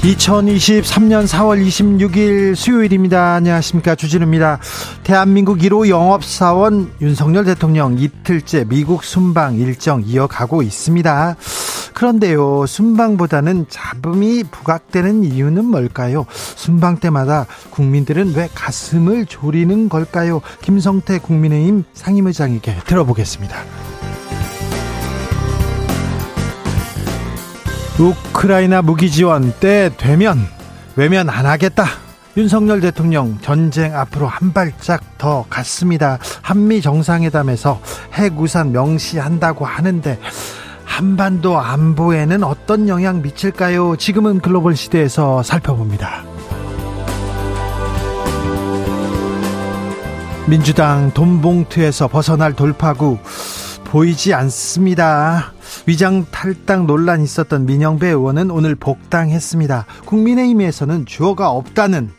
(2023년 4월 26일) 수요일입니다. 안녕하십니까, 주진우입니다. 대한민국 1호 영업사원 윤석열 대통령 이틀째 미국 순방 일정 이어가고 있습니다. 그런데요, 순방보다는 잡음이 부각되는 이유는 뭘까요? 순방 때마다 국민들은 왜 가슴을 졸이는 걸까요? 김성태 국민의힘 상임의장에게 들어보겠습니다. 우크라이나 무기 지원 때 되면 외면 안 하겠다. 윤석열 대통령 전쟁 앞으로 한 발짝 더 갔습니다. 한미 정상회담에서 핵우산 명시한다고 하는데 한반도 안보에는 어떤 영향 미칠까요? 지금은 글로벌 시대에서 살펴봅니다. 민주당 돈봉투에서 벗어날 돌파구 보이지 않습니다. 위장 탈당 논란이 있었던 민영배 의원은 오늘 복당했습니다. 국민의힘에서는 주어가 없다는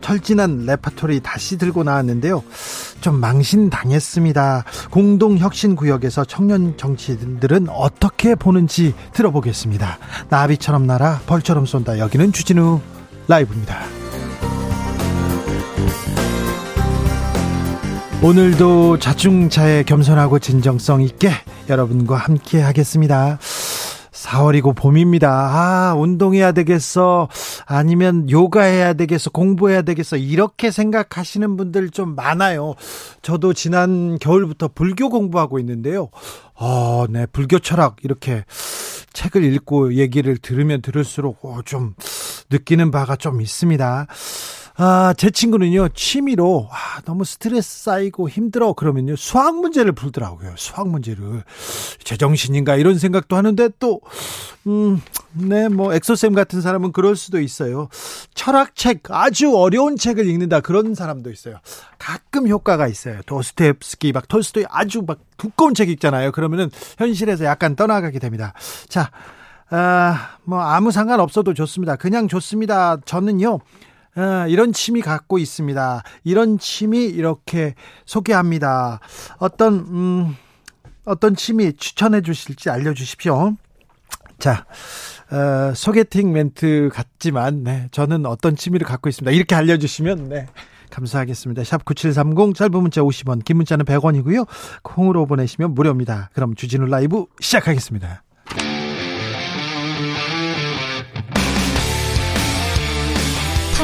철진한 레파토리 다시 들고 나왔는데요, 좀 망신당했습니다. 공동혁신구역에서 청년 정치인들은 어떻게 보는지 들어보겠습니다. 나비처럼 날아 벌처럼 쏜다. 여기는 주진우 라이브입니다. 오늘도 자중차에 겸손하고 진정성 있게 여러분과 함께 하겠습니다. 4월이고 봄입니다. 아, 운동해야 되겠어, 아니면 요가해야 되겠어, 공부해야 되겠어, 이렇게 생각하시는 분들 좀 많아요. 저도 지난 겨울부터 불교 공부하고 있는데요, 네, 불교 철학 이렇게 책을 읽고 얘기를 들으면 들을수록 좀 느끼는 바가 좀 있습니다. 제 친구는요, 취미로 너무 스트레스 쌓이고 힘들어 그러면요, 수학 문제를 풀더라고요. 수학 문제를. 제정신인가 이런 생각도 하는데 또 네, 뭐 엑소쌤 같은 사람은 그럴 수도 있어요. 철학책, 아주 어려운 책을 읽는다 그런 사람도 있어요. 가끔 효과가 있어요. 도스토옙스키, 막 톨스토이 아주 막 두꺼운 책 읽잖아요. 그러면은 현실에서 약간 떠나가게 됩니다. 자, 뭐 아무 상관 없어도 좋습니다. 그냥 좋습니다. 저는요, 이런 취미 갖고 있습니다. 이런 취미 이렇게 소개합니다. 어떤 취미 추천해 주실지 알려주십시오. 자, 소개팅 멘트 같지만, 네, 저는 어떤 취미를 갖고 있습니다, 이렇게 알려주시면, 네, 감사하겠습니다. 샵 9730, 짧은 문자 50원, 긴 문자는 100원이고요. 콩으로 보내시면 무료입니다. 그럼 주진우 라이브 시작하겠습니다.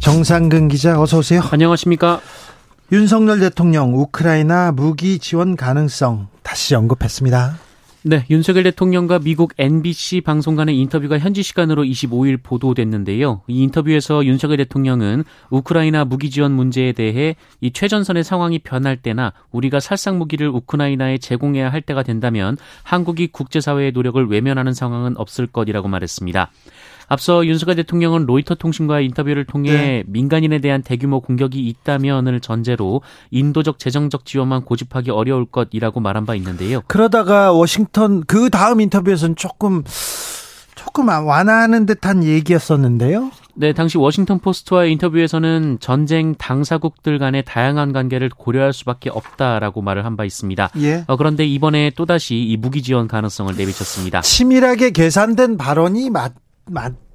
정상근 기자, 어서 오세요. 안녕하십니까. 윤석열 대통령 우크라이나 무기 지원 가능성 다시 언급했습니다. 네, 윤석열 대통령과 미국 NBC 방송 간의 인터뷰가 현지 시간으로 25일 보도됐는데요. 이 인터뷰에서 윤석열 대통령은 우크라이나 무기 지원 문제에 대해 이 최전선의 상황이 변할 때나 우리가 살상 무기를 우크라이나에 제공해야 할 때가 된다면 한국이 국제사회의 노력을 외면하는 상황은 없을 것이라고 말했습니다. 앞서 윤석열 대통령은 로이터 통신과의 인터뷰를 통해, 네, 민간인에 대한 대규모 공격이 있다면을 전제로 인도적 재정적 지원만 고집하기 어려울 것이라고 말한 바 있는데요. 그러다가 워싱턴 그 다음 인터뷰에서는 조금 완화하는 듯한 얘기였었는데요. 네, 당시 워싱턴 포스트와의 인터뷰에서는 전쟁 당사국들 간의 다양한 관계를 고려할 수밖에 없다라고 말을 한 바 있습니다. 예. 그런데 이번에 또다시 이 무기 지원 가능성을 내비쳤습니다. 치밀하게 계산된 발언이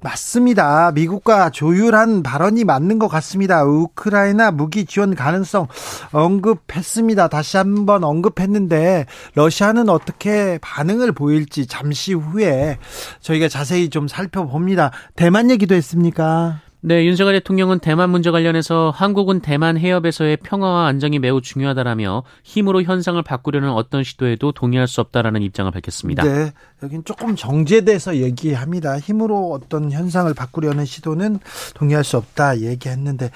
맞습니다. 미국과 조율한 발언이 맞는 것 같습니다. 우크라이나 무기 지원 가능성 언급했습니다. 다시 한번 언급했는데 러시아는 어떻게 반응을 보일지 잠시 후에 저희가 자세히 좀 살펴봅니다. 대만 얘기도 했습니까? 네, 윤석열 대통령은 대만 문제 관련해서 한국은 대만 해협에서의 평화와 안정이 매우 중요하다라며 힘으로 현상을 바꾸려는 어떤 시도에도 동의할 수 없다라는 입장을 밝혔습니다. 네, 여긴 조금 정제돼서 얘기합니다. 힘으로 어떤 현상을 바꾸려는 시도는 동의할 수 없다 얘기했는데,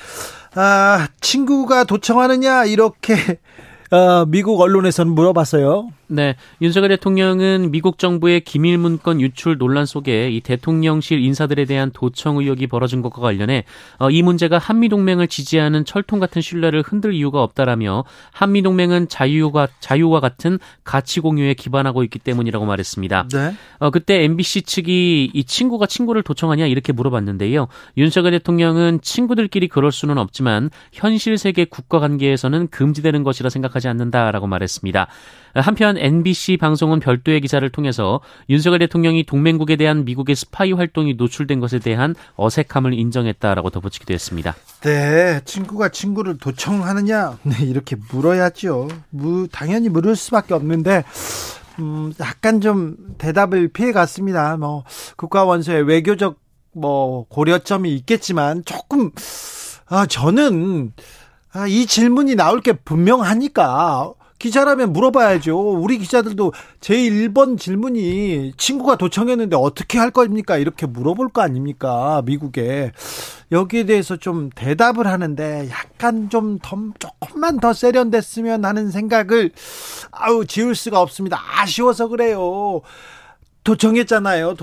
친구가 도청하느냐 이렇게 미국 언론에서는 물어봤어요. 네, 윤석열 대통령은 미국 정부의 기밀 문건 유출 논란 속에 이 대통령실 인사들에 대한 도청 의혹이 벌어진 것과 관련해 이 문제가 한미동맹을 지지하는 철통 같은 신뢰를 흔들 이유가 없다라며 한미동맹은 자유와 같은 가치 공유에 기반하고 있기 때문이라고 말했습니다. 네. 그때 MBC 측이 이 친구가 친구를 도청하냐 이렇게 물어봤는데요. 윤석열 대통령은 친구들끼리 그럴 수는 없지만 현실 세계 국가 관계에서는 금지되는 것이라 생각하지 않는다라고 말했습니다. 한편 NBC 방송은 별도의 기사를 통해서 윤석열 대통령이 동맹국에 대한 미국의 스파이 활동이 노출된 것에 대한 어색함을 인정했다라고 덧붙이기도 했습니다. 네, 친구가 친구를 도청하느냐? 네, 이렇게 물어야죠. 당연히 물을 수밖에 없는데 약간 좀 대답을 피해갔습니다. 뭐 국가 원수의 외교적 고려점이 있겠지만 조금 저는 이 질문이 나올 게 분명하니까. 기자라면 물어봐야죠. 우리 기자들도 제1번 질문이 친구가 도청했는데 어떻게 할 겁니까? 이렇게 물어볼 거 아닙니까? 미국에. 여기에 대해서 좀 대답을 하는데 약간 좀 조금만 더 세련됐으면 하는 생각을 지울 수가 없습니다. 아쉬워서 그래요. 도청했잖아요.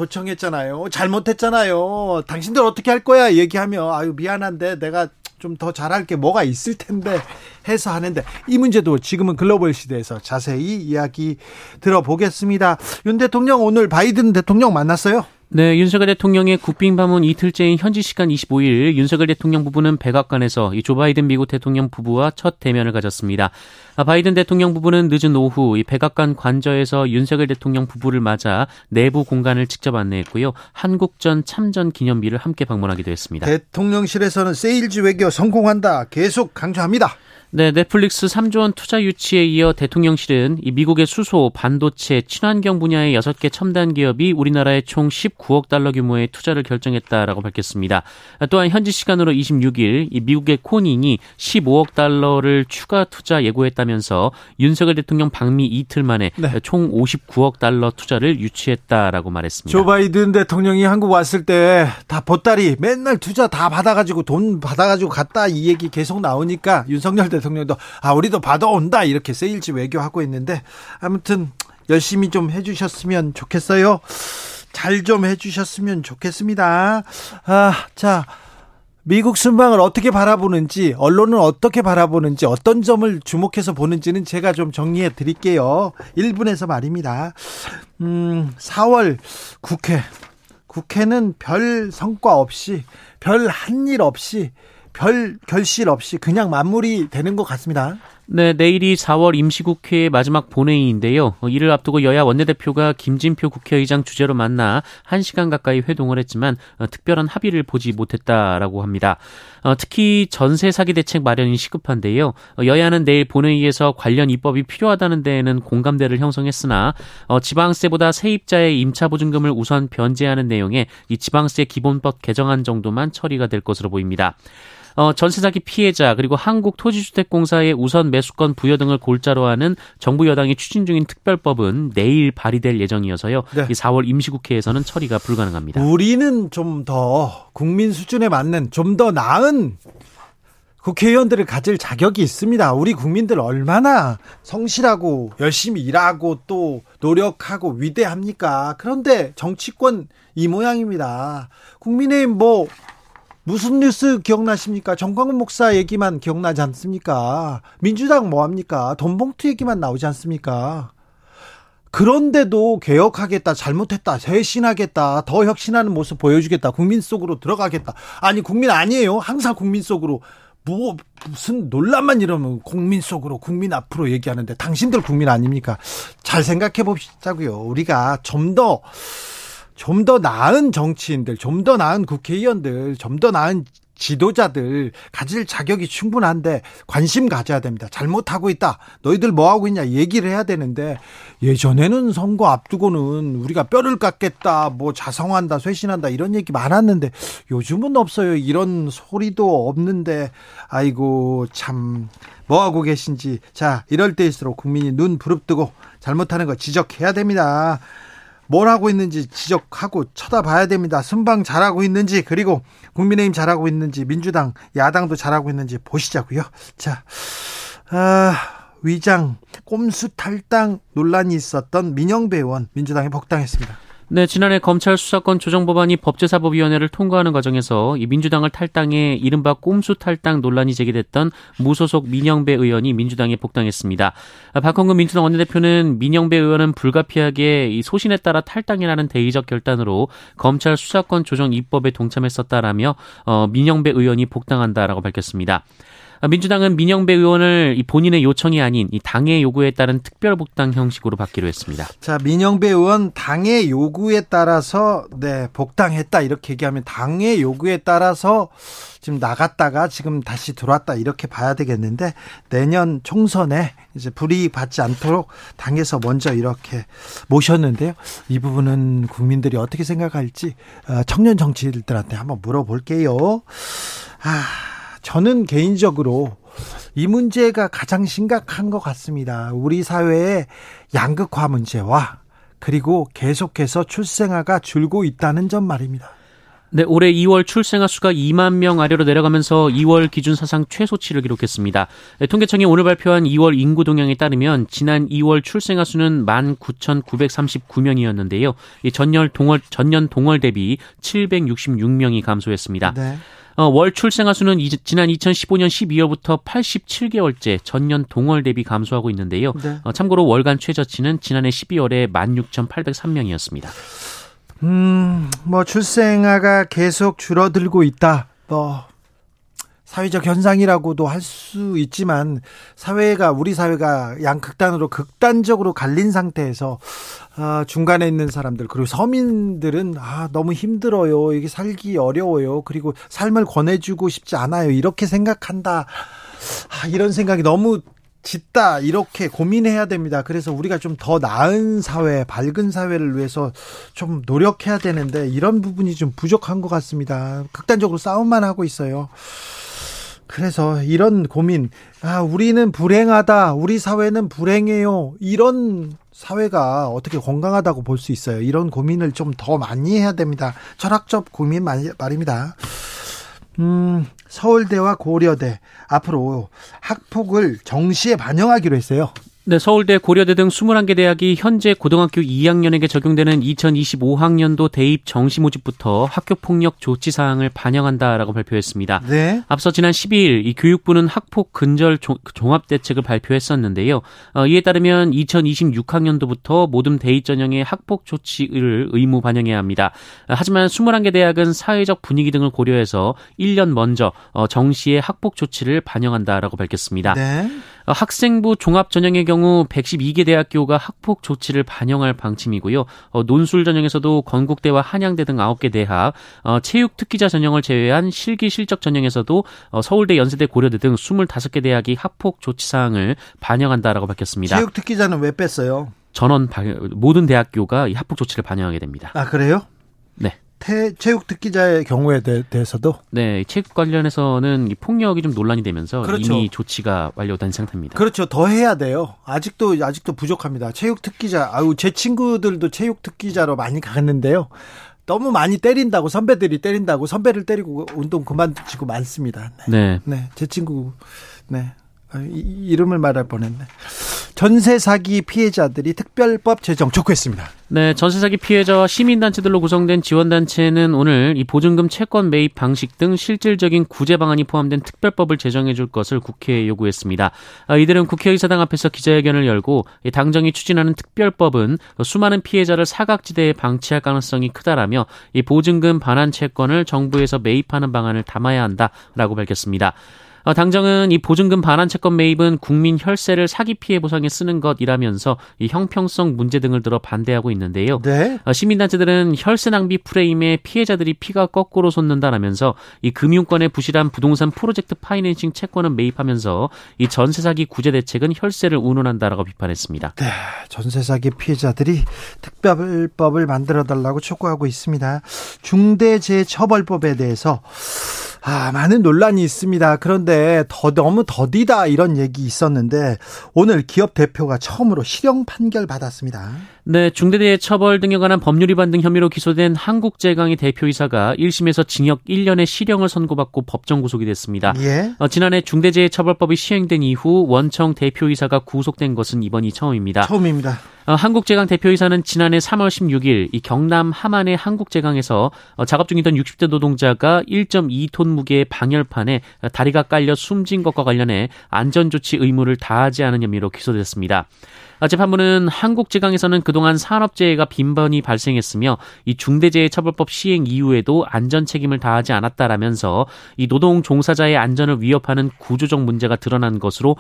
잘못했잖아요. 당신들 어떻게 할 거야? 얘기하면 미안한데 내가 좀 더 잘할 게 뭐가 있을 텐데 해서 하는데, 이 문제도 지금은 글로벌 시대에서 자세히 이야기 들어보겠습니다. 윤 대통령 오늘 바이든 대통령 만났어요? 네, 윤석열 대통령의 국빈 방문 이틀째인 현지 시간 25일 윤석열 대통령 부부는 백악관에서 조 바이든 미국 대통령 부부와 첫 대면을 가졌습니다. 바이든 대통령 부부는 늦은 오후 이 백악관 관저에서 윤석열 대통령 부부를 맞아 내부 공간을 직접 안내했고요. 한국전 참전 기념비를 함께 방문하기도 했습니다. 대통령실에서는 세일즈 외교 성공한다 계속 강조합니다. 네, 넷플릭스 3조 원 투자 유치에 이어 대통령실은 이 미국의 수소, 반도체, 친환경 분야의 6개 첨단 기업이 우리나라에 총 19억 달러 규모의 투자를 결정했다라고 밝혔습니다. 또한 현지 시간으로 26일 이 미국의 코닝이 15억 달러를 추가 투자 예고했다면서 윤석열 대통령 방미 이틀 만에 총 59억 달러 투자를 유치했다라고 말했습니다. 조 바이든 대통령이 한국 왔을 때 다 보따리 맨날 투자 다 받아가지고 돈 받아가지고 갔다 이 얘기 계속 나오니까 윤석열 대통령도 우리도 받아온다 이렇게 세일즈 외교하고 있는데, 아무튼 열심히 좀 해주셨으면 좋겠어요. 잘 좀 해주셨으면 좋겠습니다. 자, 미국 순방을 어떻게 바라보는지, 언론은 어떻게 바라보는지, 어떤 점을 주목해서 보는지는 제가 좀 정리해 드릴게요. 1분에서 말입니다. 4월 국회는 별 성과 없이, 별 한 일 없이, 별 결실 없이 그냥 마무리되는 것 같습니다. 네, 내일이 4월 임시국회의 마지막 본회의인데요. 이를 앞두고 여야 원내대표가 김진표 국회의장 주재로 만나 1시간 가까이 회동을 했지만 특별한 합의를 보지 못했다라고 합니다. 특히 전세 사기 대책 마련이 시급한데요. 여야는 내일 본회의에서 관련 입법이 필요하다는 데에는 공감대를 형성했으나 지방세보다 세입자의 임차보증금을 우선 변제하는 내용의 이 지방세 기본법 개정안 정도만 처리가 될 것으로 보입니다. 전세 사기 피해자 그리고 한국토지주택공사의 우선 매수권 부여 등을 골자로 하는 정부 여당이 추진 중인 특별법은 내일 발의될 예정이어서요. 네. 이 4월 임시국회에서는 처리가 불가능합니다. 우리는 좀 더 국민 수준에 맞는 좀 더 나은 국회의원들을 가질 자격이 있습니다. 우리 국민들 얼마나 성실하고 열심히 일하고 또 노력하고 위대합니까? 그런데 정치권 이 모양입니다. 국민의힘 무슨 뉴스 기억나십니까? 정광훈 목사 얘기만 기억나지 않습니까? 민주당 뭐합니까? 돈봉투 얘기만 나오지 않습니까? 그런데도 개혁하겠다, 잘못했다, 쇄신하겠다, 더 혁신하는 모습 보여주겠다, 국민 속으로 들어가겠다. 아니, 국민 아니에요. 항상 국민 속으로. 무슨 논란만 이러면 국민 속으로, 국민 앞으로 얘기하는데 당신들 국민 아닙니까? 잘 생각해 봅시다고요. 우리가 좀 더 좀 더 나은 정치인들, 좀 더 나은 국회의원들, 좀 더 나은 지도자들 가질 자격이 충분한데 관심 가져야 됩니다. 잘못하고 있다. 너희들 뭐하고 있냐 얘기를 해야 되는데, 예전에는 선거 앞두고는 우리가 뼈를 깎겠다, 뭐 자성한다, 쇄신한다 이런 얘기 많았는데 요즘은 없어요. 이런 소리도 없는데 아이고 참 뭐하고 계신지. 자, 이럴 때일수록 국민이 눈 부릅뜨고 잘못하는 거 지적해야 됩니다. 뭘 하고 있는지 지적하고 쳐다봐야 됩니다. 순방 잘하고 있는지, 그리고 국민의힘 잘하고 있는지, 민주당 야당도 잘하고 있는지 보시자고요. 자, 위장 꼼수 탈당 논란이 있었던 민영배 의원 민주당에 복당했습니다. 네, 지난해 검찰 수사권 조정 법안이 법제사법위원회를 통과하는 과정에서 이 민주당을 탈당해 이른바 꼼수 탈당 논란이 제기됐던 무소속 민영배 의원이 민주당에 복당했습니다. 박홍근 민주당 원내대표는 민영배 의원은 불가피하게 이 소신에 따라 탈당이라는 대의적 결단으로 검찰 수사권 조정 입법에 동참했었다라며 민영배 의원이 복당한다라고 밝혔습니다. 민주당은 민영배 의원을 본인의 요청이 아닌 당의 요구에 따른 특별복당 형식으로 받기로 했습니다. 자, 민영배 의원 당의 요구에 따라서 복당했다 이렇게 얘기하면 당의 요구에 따라서 지금 나갔다가 지금 다시 들어왔다 이렇게 봐야 되겠는데, 내년 총선에 이제 불이익 받지 않도록 당에서 먼저 이렇게 모셨는데요. 이 부분은 국민들이 어떻게 생각할지 청년 정치인들한테 한번 물어볼게요. 저는 개인적으로 이 문제가 가장 심각한 것 같습니다. 우리 사회의 양극화 문제와 그리고 계속해서 출생아가 줄고 있다는 점 말입니다. 네, 올해 2월 출생아 수가 2만 명 아래로 내려가면서 2월 기준 사상 최소치를 기록했습니다. 네, 통계청이 오늘 발표한 2월 인구 동향에 따르면 지난 2월 출생아 수는 19,939명이었는데요. 전년 동월 대비 766명이 감소했습니다. 네. 월 출생아 수는 지난 2015년 12월부터 87개월째 전년 동월 대비 감소하고 있는데요. 네. 참고로 월간 최저치는 지난해 12월에 16,803명이었습니다. 출생아가 계속 줄어들고 있다, 사회적 현상이라고도 할 수 있지만, 우리 사회가 양극단으로 극단적으로 갈린 상태에서 중간에 있는 사람들, 그리고 서민들은 너무 힘들어요, 이게 살기 어려워요, 그리고 삶을 권해주고 싶지 않아요 이렇게 생각한다, 이런 생각이 너무 짓다 이렇게 고민해야 됩니다. 그래서 우리가 좀 더 나은 사회, 밝은 사회를 위해서 좀 노력해야 되는데 이런 부분이 좀 부족한 것 같습니다. 극단적으로 싸움만 하고 있어요. 그래서 이런 고민, 우리는 불행하다, 우리 사회는 불행해요, 이런 사회가 어떻게 건강하다고 볼 수 있어요? 이런 고민을 좀 더 많이 해야 됩니다. 철학적 고민 말입니다. 서울대와 고려대 앞으로 학폭을 정시에 반영하기로 했어요. 네, 서울대, 고려대 등 21개 대학이 현재 고등학교 2학년에게 적용되는 2025학년도 대입 정시 모집부터 학교폭력 조치 사항을 반영한다라고 발표했습니다. 네. 앞서 지난 12일 이 교육부는 학폭 근절 종합대책을 발표했었는데요. 이에 따르면 2026학년도부터 모든 대입 전형에 학폭 조치를 의무 반영해야 합니다. 하지만 21개 대학은 사회적 분위기 등을 고려해서 1년 먼저 정시에 학폭 조치를 반영한다라고 밝혔습니다. 네. 학생부 종합전형의 경우 112개 대학교가 학폭 조치를 반영할 방침이고요. 논술 전형에서도 건국대와 한양대 등 9개 대학, 체육특기자 전형을 제외한 실기실적 전형에서도 서울대, 연세대, 고려대 등 25개 대학이 학폭 조치 사항을 반영한다라고 밝혔습니다. 체육특기자는 왜 뺐어요? 모든 대학교가 이 학폭 조치를 반영하게 됩니다. 아, 그래요? 네. 체육 특기자의 경우에 대해서도? 네, 체육 관련해서는 이 폭력이 좀 논란이 되면서, 그렇죠, 이미 조치가 완료된 상태입니다. 그렇죠. 더 해야 돼요. 아직도 부족합니다. 체육 특기자, 제 친구들도 체육 특기자로 많이 갔는데요. 너무 많이 때린다고, 선배를 때리고 운동 그만두고 많습니다. 네. 네. 제 친구, 이름을 말할 뻔했네. 전세 사기 피해자들이 특별법 제정 촉구했습니다. 네, 전세 사기 피해자와 시민단체들로 구성된 지원단체는 오늘 이 보증금 채권 매입 방식 등 실질적인 구제 방안이 포함된 특별법을 제정해 줄 것을 국회에 요구했습니다. 이들은 국회의사당 앞에서 기자회견을 열고 당정이 추진하는 특별법은 수많은 피해자를 사각지대에 방치할 가능성이 크다라며 이 보증금 반환 채권을 정부에서 매입하는 방안을 담아야 한다라고 밝혔습니다. 당정은 이 보증금 반환 채권 매입은 국민 혈세를 사기 피해 보상에 쓰는 것이라면서 이 형평성 문제 등을 들어 반대하고 있는데요. 네. 시민단체들은 혈세 낭비 프레임에 피해자들이 피가 거꾸로 솟는다라면서 이 금융권의 부실한 부동산 프로젝트 파이낸싱 채권을 매입하면서 이 전세 사기 구제 대책은 혈세를 운운한다라고 비판했습니다. 네, 전세 사기 피해자들이 특별법을 만들어 달라고 촉구하고 있습니다. 중대재해처벌법에 대해서 많은 논란이 있습니다. 그런데 너무 더디다 이런 얘기 있었는데 오늘 기업 대표가 처음으로 실형 판결 받았습니다. 네, 중대재해처벌 등에 관한 법률 위반 등 혐의로 기소된 한국제강의 대표이사가 1심에서 징역 1년의 실형을 선고받고 법정 구속이 됐습니다. 예? 지난해 중대재해처벌법이 시행된 이후 원청 대표이사가 구속된 것은 이번이 처음입니다. 처음입니다. 한국제강 대표이사는 지난해 3월 16일 이 경남 함안의 한국제강에서 작업 중이던 60대 노동자가 1.2톤 무게의 방열판에 다리가 깔려 숨진 것과 관련해 안전조치 의무를 다하지 않은 혐의로 기소됐습니다. 재판부는 한국제강에서는 그동안 산업재해가 빈번히 발생했으며 이 중대재해처벌법 시행 이후에도 안전 책임을 다하지 않았다라면서 이 노동 종사자의 안전을 위협하는 구조적 문제가 드러난 것으로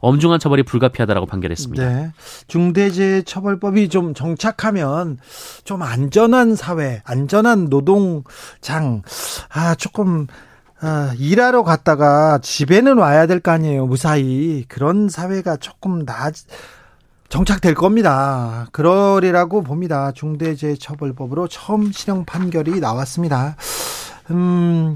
엄중한 처벌이 불가피하다라고 판결했습니다. 네. 중대재해처벌법이 좀 정착하면 좀 안전한 사회, 안전한 노동장, 일하러 갔다가 집에는 와야 될 거 아니에요. 무사히. 그런 사회가 조금 정착될 겁니다. 그러리라고 봅니다. 중대재해처벌법으로 처음 실형 판결이 나왔습니다.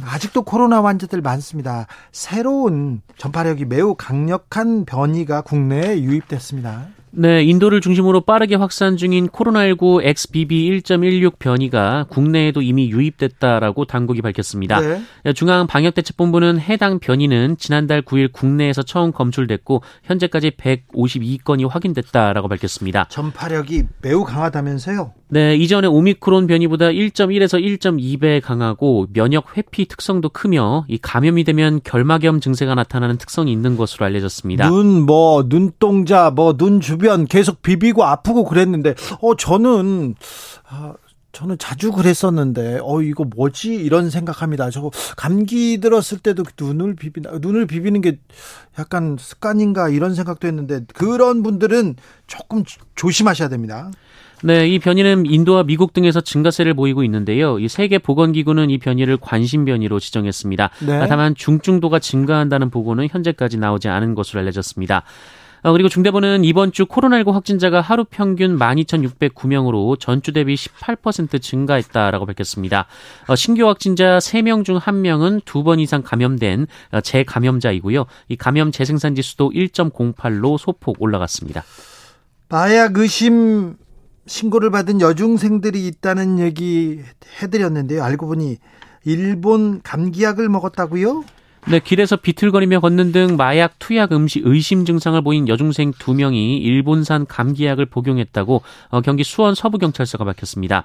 아직도 코로나 환자들 많습니다. 새로운 전파력이 매우 강력한 변이가 국내에 유입됐습니다. 네, 인도를 중심으로 빠르게 확산 중인 코로나19 XBB 1.16 변이가 국내에도 이미 유입됐다라고 당국이 밝혔습니다. 네. 중앙방역대책본부는 해당 변이는 지난달 9일 국내에서 처음 검출됐고 현재까지 152건이 확인됐다라고 밝혔습니다. 전파력이 매우 강하다면서요? 네, 이전의 오미크론 변이보다 1.1에서 1.2배 강하고 면역 회피 특성도 크며 이 감염이 되면 결막염 증세가 나타나는 특성이 있는 것으로 알려졌습니다. 눈동자, 눈 주변 계속 비비고 아프고 그랬는데 저는 자주 그랬었는데 이거 뭐지 이런 생각합니다. 저거 감기 들었을 때도 눈을 비비는 게 약간 습관인가 이런 생각도 했는데 그런 분들은 조금 조심하셔야 됩니다. 네, 이 변이는 인도와 미국 등에서 증가세를 보이고 있는데요. 이 세계보건기구는 이 변이를 관심 변이로 지정했습니다. 네. 다만 중증도가 증가한다는 보고는 현재까지 나오지 않은 것으로 알려졌습니다. 그리고 중대본은 이번 주 코로나19 확진자가 하루 평균 12,609명으로 전주 대비 18% 증가했다라고 밝혔습니다. 신규 확진자 3명 중 1명은 2번 이상 감염된 재감염자이고요. 이 감염 재생산 지수도 1.08로 소폭 올라갔습니다. 마약 의심 신고를 받은 여중생들이 있다는 얘기 해드렸는데요. 알고 보니 일본 감기약을 먹었다고요? 네, 길에서 비틀거리며 걷는 등 마약 투약 의심 증상을 보인 여중생 2명이 일본산 감기약을 복용했다고 경기 수원 서부경찰서가 밝혔습니다.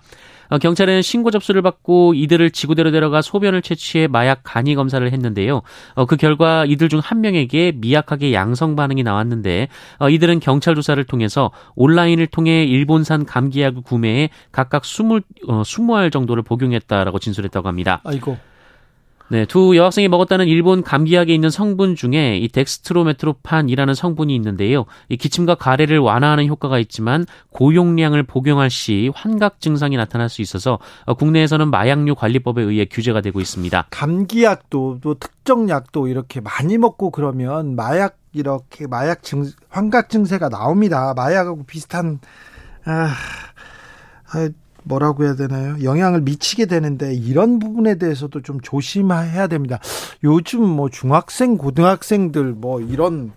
경찰은 신고 접수를 받고 이들을 지구대로 데려가 소변을 채취해 마약 간이 검사를 했는데요. 그 결과 이들 중 한 명에게 미약하게 양성 반응이 나왔는데 이들은 경찰 조사를 통해서 온라인을 통해 일본산 감기약을 구매해 각각 20알 정도를 복용했다라고 진술했다고 합니다. 아이고. 네, 2 여학생이 먹었다는 일본 감기약에 있는 성분 중에 이 덱스트로메트로판이라는 성분이 있는데요. 이 기침과 가래를 완화하는 효과가 있지만 고용량을 복용할 시 환각 증상이 나타날 수 있어서 국내에서는 마약류 관리법에 의해 규제가 되고 있습니다. 감기약도 또 특정 약도 이렇게 많이 먹고 그러면 환각 증세가 나옵니다. 마약하고 비슷한 뭐라고 해야 되나요? 영향을 미치게 되는데 이런 부분에 대해서도 좀 조심해야 됩니다. 요즘 중학생, 고등학생들 이런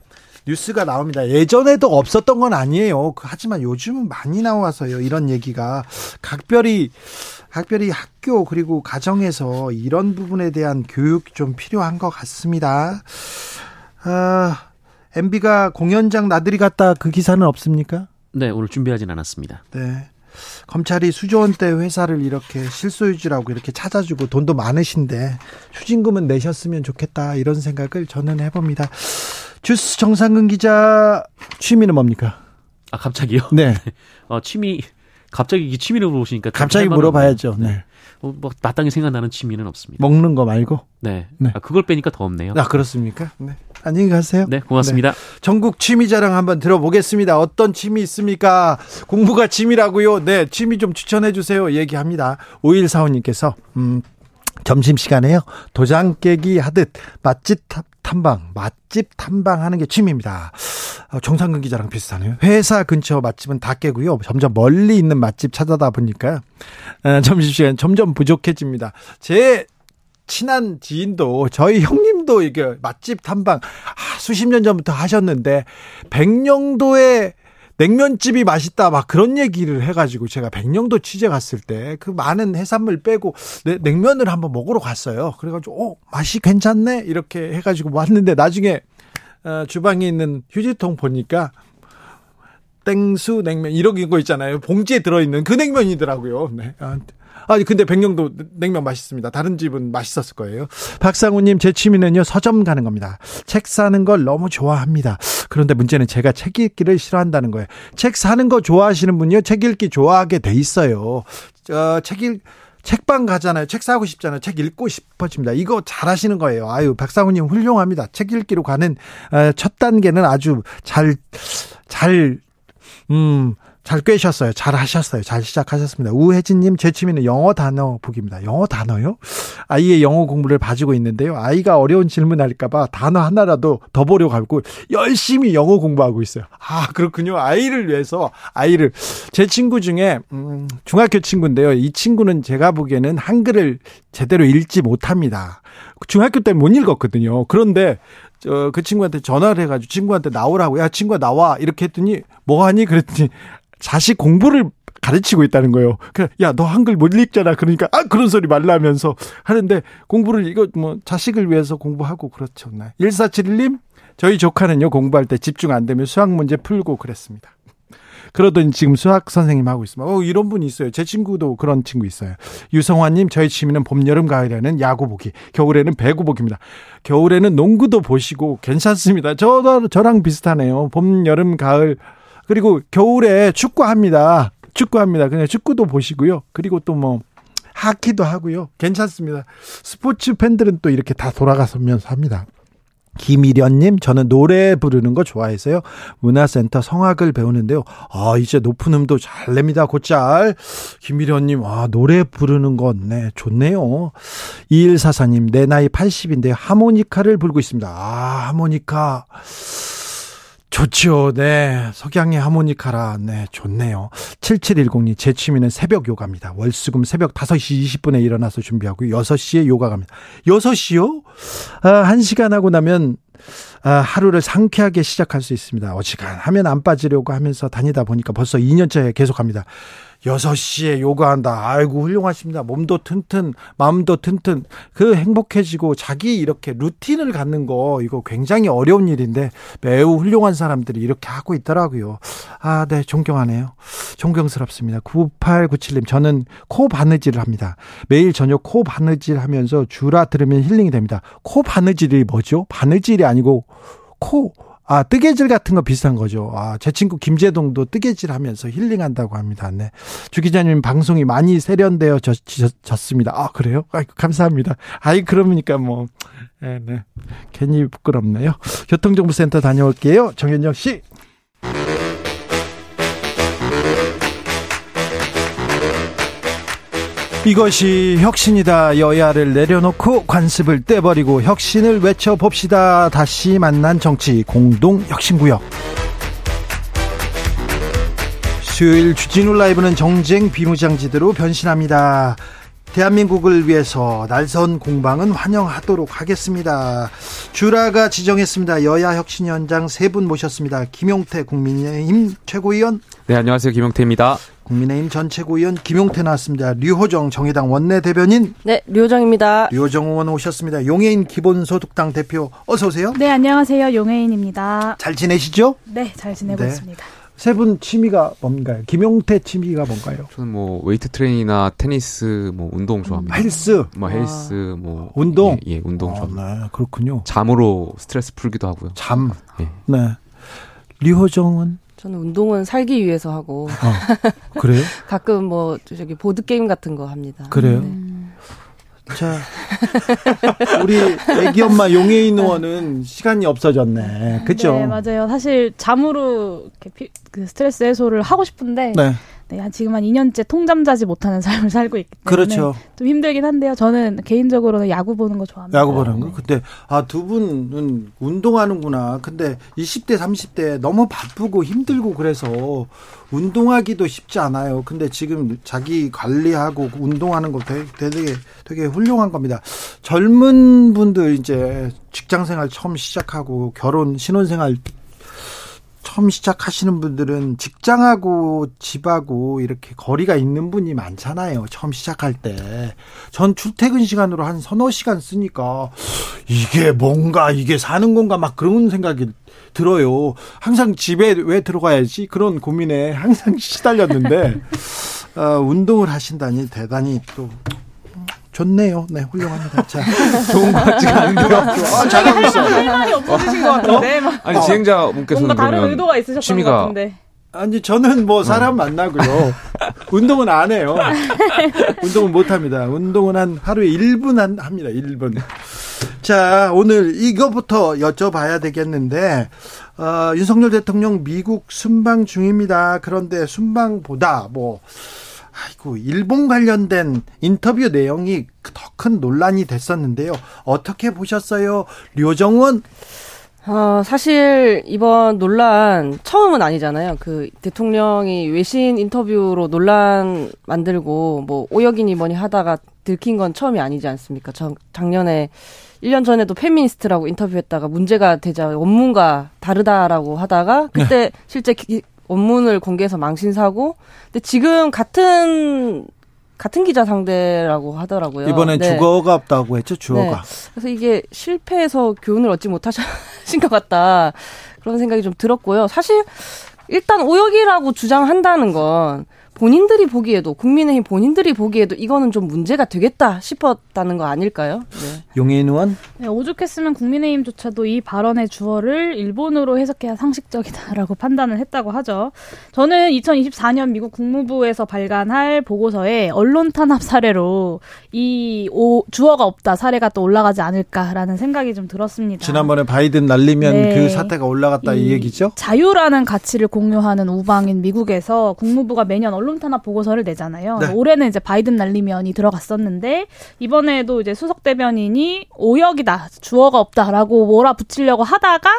뉴스가 나옵니다. 예전에도 없었던 건 아니에요. 하지만 요즘은 많이 나와서요. 이런 얘기가 각별히 학교 그리고 가정에서 이런 부분에 대한 교육이 좀 필요한 것 같습니다. MB가 공연장 나들이 갔다 그 기사는 없습니까? 네, 오늘 준비하진 않았습니다. 네. 검찰이 수조원대 회사를 이렇게 실소유주라고 이렇게 찾아주고 돈도 많으신데 추징금은 내셨으면 좋겠다 이런 생각을 저는 해봅니다. 주스 정상근 기자 취미는 뭡니까? 갑자기요? 네. 갑자기 취미를 물어보시니까. 갑자기 물어봐야죠. 네. 뭐 마땅히 생각나는 취미는 없습니다. 먹는 거 말고? 네. 네. 아, 그걸 빼니까 더 없네요. 아, 그렇습니까? 네. 안녕히 가세요. 네, 고맙습니다. 네. 전국 취미자랑 한번 들어보겠습니다. 어떤 취미 있습니까? 공부가 취미라고요? 네, 취미 좀 추천해 주세요. 얘기합니다. 5145님께서 점심시간에요. 도장 깨기 하듯 맛집 탐방 하는 게 취미입니다. 정상근 기자랑 비슷하네요. 회사 근처 맛집은 다 깨고요. 점점 멀리 있는 맛집 찾아다 보니까 점심시간 점점 부족해집니다. 제 친한 지인도 저희 형님도 이게 맛집 탐방 수십 년 전부터 하셨는데 백령도에 냉면집이 맛있다 막 그런 얘기를 해가지고 제가 백령도 취재 갔을 때 그 많은 해산물 빼고 냉면을 한번 먹으러 갔어요. 그래가지고 맛이 괜찮네 이렇게 해가지고 왔는데 나중에 주방에 있는 휴지통 보니까 땡수 냉면 이런 거 있잖아요. 봉지에 들어있는 그 냉면이더라고요. 네. 아니 근데 백령도 냉면 맛있습니다. 다른 집은 맛있었을 거예요. 박상우님, 제 취미는요 서점 가는 겁니다. 책 사는 걸 너무 좋아합니다. 그런데 문제는 제가 책 읽기를 싫어한다는 거예요. 책 사는 거 좋아하시는 분요 책 읽기 좋아하게 돼 있어요. 책방 가잖아요. 책 사고 싶잖아요. 책 읽고 싶어집니다. 이거 잘하시는 거예요. 아유, 박상우님 훌륭합니다. 책 읽기로 가는 첫 단계는 아주 잘 꿰셨어요. 잘 하셨어요. 잘 시작하셨습니다. 우혜진님, 제 취미는 영어 단어 보기입니다. 영어 단어요? 아이의 영어 공부를 봐주고 있는데요. 아이가 어려운 질문할까봐 단어 하나라도 더 보려고 하고 열심히 영어 공부하고 있어요. 아, 그렇군요. 아이를 위해서 제 친구 중에 중학교 친구인데요. 이 친구는 제가 보기에는 한글을 제대로 읽지 못합니다. 중학교 때 못 읽었거든요. 그런데 그 친구한테 전화를 해가지고 친구한테 나오라고, 야 친구야 나와 이렇게 했더니 뭐 하니 그랬더니 자식 공부를 가르치고 있다는 거예요. 그래, 야, 너 한글 못 읽잖아. 그러니까, 아, 그런 소리 말라면서 하는데, 공부를, 이거 뭐, 자식을 위해서 공부하고 그렇죠. 1471님, 저희 조카는요, 공부할 때 집중 안 되면 수학 문제 풀고 그랬습니다. 그러더니 지금 수학 선생님 하고 있습니다. 이런 분이 있어요. 제 친구도 그런 친구 있어요. 유성환님, 저희 취미는 봄, 여름, 가을에는 야구 보기, 겨울에는 배구 보기입니다. 겨울에는 농구도 보시고 괜찮습니다. 저랑 비슷하네요. 봄, 여름, 가을, 그리고 겨울에 축구합니다. 그냥 축구도 보시고요. 그리고 또 뭐 하키도 하고요. 괜찮습니다. 스포츠 팬들은 또 이렇게 다 돌아가서면서 합니다. 김일현님, 저는 노래 부르는 거 좋아해서요. 문화센터 성악을 배우는데요. 아, 이제 높은 음도 잘 냅니다. 곧잘. 김일현님, 아, 노래 부르는 건, 네, 좋네요. 2144님, 내 나이 80인데 하모니카를 불고 있습니다. 아, 하모니카. 좋죠. 네. 석양의 하모니카라. 네. 좋네요. 7710님. 제 취미는 새벽 요가입니다. 월수금 새벽 5시 20분에 일어나서 준비하고 6시에 요가 갑니다. 6시요? 1시간 하고 나면 하루를 상쾌하게 시작할 수 있습니다. 어지간하면 안 빠지려고 하면서 다니다 보니까 벌써 2년째 계속합니다. 6시에 요가한다. 아이고, 훌륭하십니다. 몸도 튼튼, 마음도 튼튼. 그 행복해지고 자기 이렇게 루틴을 갖는 거, 이거 굉장히 어려운 일인데 매우 훌륭한 사람들이 이렇게 하고 있더라고요. 아, 네, 존경하네요. 존경스럽습니다. 9897님, 저는 코 바느질을 합니다. 매일 저녁 코 바느질 하면서 주라 들으면 힐링이 됩니다. 코 바느질이 뭐죠? 바느질이 아니고 코. 아, 뜨개질 같은 거 비슷한 거죠. 아, 제 친구 김재동도 뜨개질 하면서 힐링한다고 합니다. 네. 주 기자님 방송이 많이 세련되어 졌습니다. 아, 그래요? 아이, 감사합니다. 아이, 그러니까 뭐. 네. 괜히 부끄럽네요. 교통정보센터 다녀올게요. 정현정 씨. 이것이 혁신이다. 여야를 내려놓고 관습을 떼버리고 혁신을 외쳐봅시다. 다시 만난 정치 공동혁신구역. 수요일 주진우 라이브는 정쟁 비무장지대로 변신합니다. 대한민국을 위해서 날선 공방은 환영하도록 하겠습니다. 주라가 지정했습니다. 여야 혁신 현장 세 분 모셨습니다. 김용태 국민의힘 최고위원. 네, 안녕하세요. 김용태입니다. 국민의힘 전 최고위원 김용태 나왔습니다. 류호정 정의당 원내대변인. 네, 류호정입니다. 류호정 의원 오셨습니다. 용혜인 기본소득당 대표, 어서 오세요. 네, 안녕하세요. 용혜인입니다. 잘 지내시죠? 네, 잘 지내고 있습니다. 세 분 취미가 뭔가요? 김용태 취미가 뭔가요? 저는 뭐 웨이트 트레이닝이나 테니스, 뭐 운동 좋아합니다. 헬스, 뭐 헬스, 뭐 운동, 예, 운동 좋아합니다. 네, 그렇군요. 잠으로 스트레스 풀기도 하고요. 잠, 예. 네. 류호정은? 저는 운동은 살기 위해서 하고. 그래요? 가끔 뭐 저기 보드 게임 같은 거 합니다. 그래요? 네. 자, 우리 애기 엄마 용혜인 의원은 시간이 없어졌네. 그렇죠? 네, 맞아요. 사실 잠으로 이렇게 그 스트레스 해소를 하고 싶은데 네. 네, 지금 한 2년째 통잠 자지 못하는 삶을 살고 있기 때문에 그렇죠. 좀 힘들긴 한데요. 저는 개인적으로는 야구 보는 거 좋아합니다. 야구 보는 거? 네. 근데 아, 두 분은 운동하는구나. 근데 20대, 30대 너무 바쁘고 힘들고 그래서 운동하기도 쉽지 않아요. 근데 지금 자기 관리하고 운동하는 거 되게 훌륭한 겁니다. 젊은 분들 이제 직장생활 처음 시작하고 결혼, 신혼생활 처음 시작하시는 분들은 직장하고 집하고 이렇게 거리가 있는 분이 많잖아요. 처음 시작할 때. 전 출퇴근 시간으로 한 서너 시간 쓰니까 이게 뭔가 이게 사는 건가 막 그런 생각이 들어요. 항상 집에 왜 들어가야지 그런 고민에 항상 시달렸는데 운동을 하신다니 대단히 또 좋네요. 네, 훌륭합니다. 자, 좋은 것 같지가 않은데요. 아, 잘하고 있어. 할 말이 없으신 것 같은데. 아니, 진행자분께서는 뭔가 다른 의도가 있으셨던 취미가... 것 같은데. 아니, 저는 뭐 사람 만나고요. 운동은 안 해요. 운동은 못 합니다. 운동은 한 하루에 1분 합니다. 1분. 자, 오늘 이거부터 여쭤봐야 되겠는데, 윤석열 대통령 미국 순방 중입니다. 그런데 순방보다 뭐, 아이고, 일본 관련된 인터뷰 내용이 더 큰 논란이 됐었는데요. 어떻게 보셨어요? 류호정 의원? 사실 이번 논란 처음은 아니잖아요. 그 대통령이 외신 인터뷰로 논란 만들고 뭐 오역이니 뭐니 하다가 들킨 건 처음이 아니지 않습니까? 작년에 1년 전에도 페미니스트라고 인터뷰했다가 문제가 되자 원문과 다르다라고 하다가 그때 네. 실제 원문을 공개해서 망신사고, 근데 지금 같은 기자 상대라고 하더라고요. 이번엔 네. 주거가 없다고 했죠, 주어가. 네. 그래서 이게 실패해서 교훈을 얻지 못하신 것 같다. 그런 생각이 좀 들었고요. 사실, 일단 오역이라고 주장한다는 건 본인들이 보기에도, 국민의힘 본인들이 보기에도 이거는 좀 문제가 되겠다 싶었다는 거 아닐까요? 네. 용혜인 의원? 네, 오죽했으면 국민의힘조차도 이 발언의 주어를 일본어로 해석해야 상식적이다라고 판단을 했다고 하죠. 저는 2024년 미국 국무부에서 발간할 보고서에 언론 탄압 사례로 이 주어가 없다 사례가 또 올라가지 않을까라는 생각이 좀 들었습니다. 지난번에 바이든 날리면 네. 그 사태가 올라갔다 이 얘기죠? 자유라는 가치를 공유하는 우방인 미국에서 국무부가 매년 언론 탄압 보고서를 내잖아요. 네. 올해는 이제 바이든 날리면이 들어갔었는데 이번에도 이제 수석 대변인이 오역이다, 주어가 없다라고 몰아붙이려고 하다가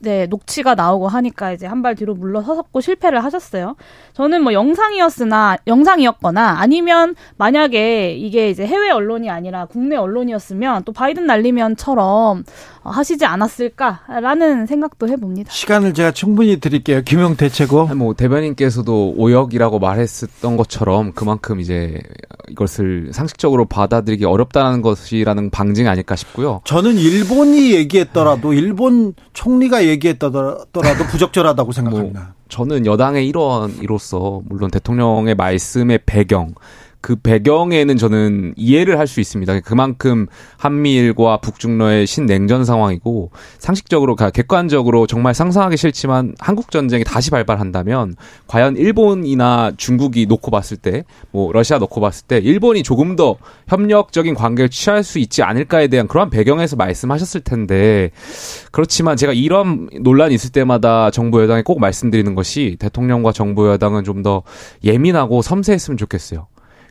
이제 녹취가 나오고 하니까 이제 한 발 뒤로 물러섰고 실패를 하셨어요. 저는 뭐 영상이었거나 아니면 만약에 이게 이제 해외 언론이 아니라 국내 언론이었으면 또 바이든 날리면처럼 하시지 않았을까라는 생각도 해봅니다. 시간을 제가 충분히 드릴게요. 김용태 최고. 뭐 대변인께서도 오역이라고 말했었던 것처럼 그만큼 이제 이것을 상식적으로 받아들이기 어렵다는 것이라는 방증이 아닐까 싶고요. 저는 일본이 얘기했더라도 일본 총리가 얘기했더라도 부적절하다고 생각합니다. 뭐 저는 여당의 일원으로서 물론 대통령의 말씀의 배경 그 배경에는 저는 이해를 할 수 있습니다. 그만큼 한미일과 북중러의 신냉전 상황이고 상식적으로 객관적으로 정말 상상하기 싫지만 한국 전쟁이 다시 발발한다면 과연 일본이나 중국이 놓고 봤을 때 뭐 러시아 놓고 봤을 때 일본이 조금 더 협력적인 관계를 취할 수 있지 않을까에 대한 그러한 배경에서 말씀하셨을 텐데 그렇지만 제가 이런 논란이 있을 때마다 정부 여당에 꼭 말씀드리는 것이 대통령과 정부 여당은 좀 더 예민하고 섬세했으면 좋겠어요.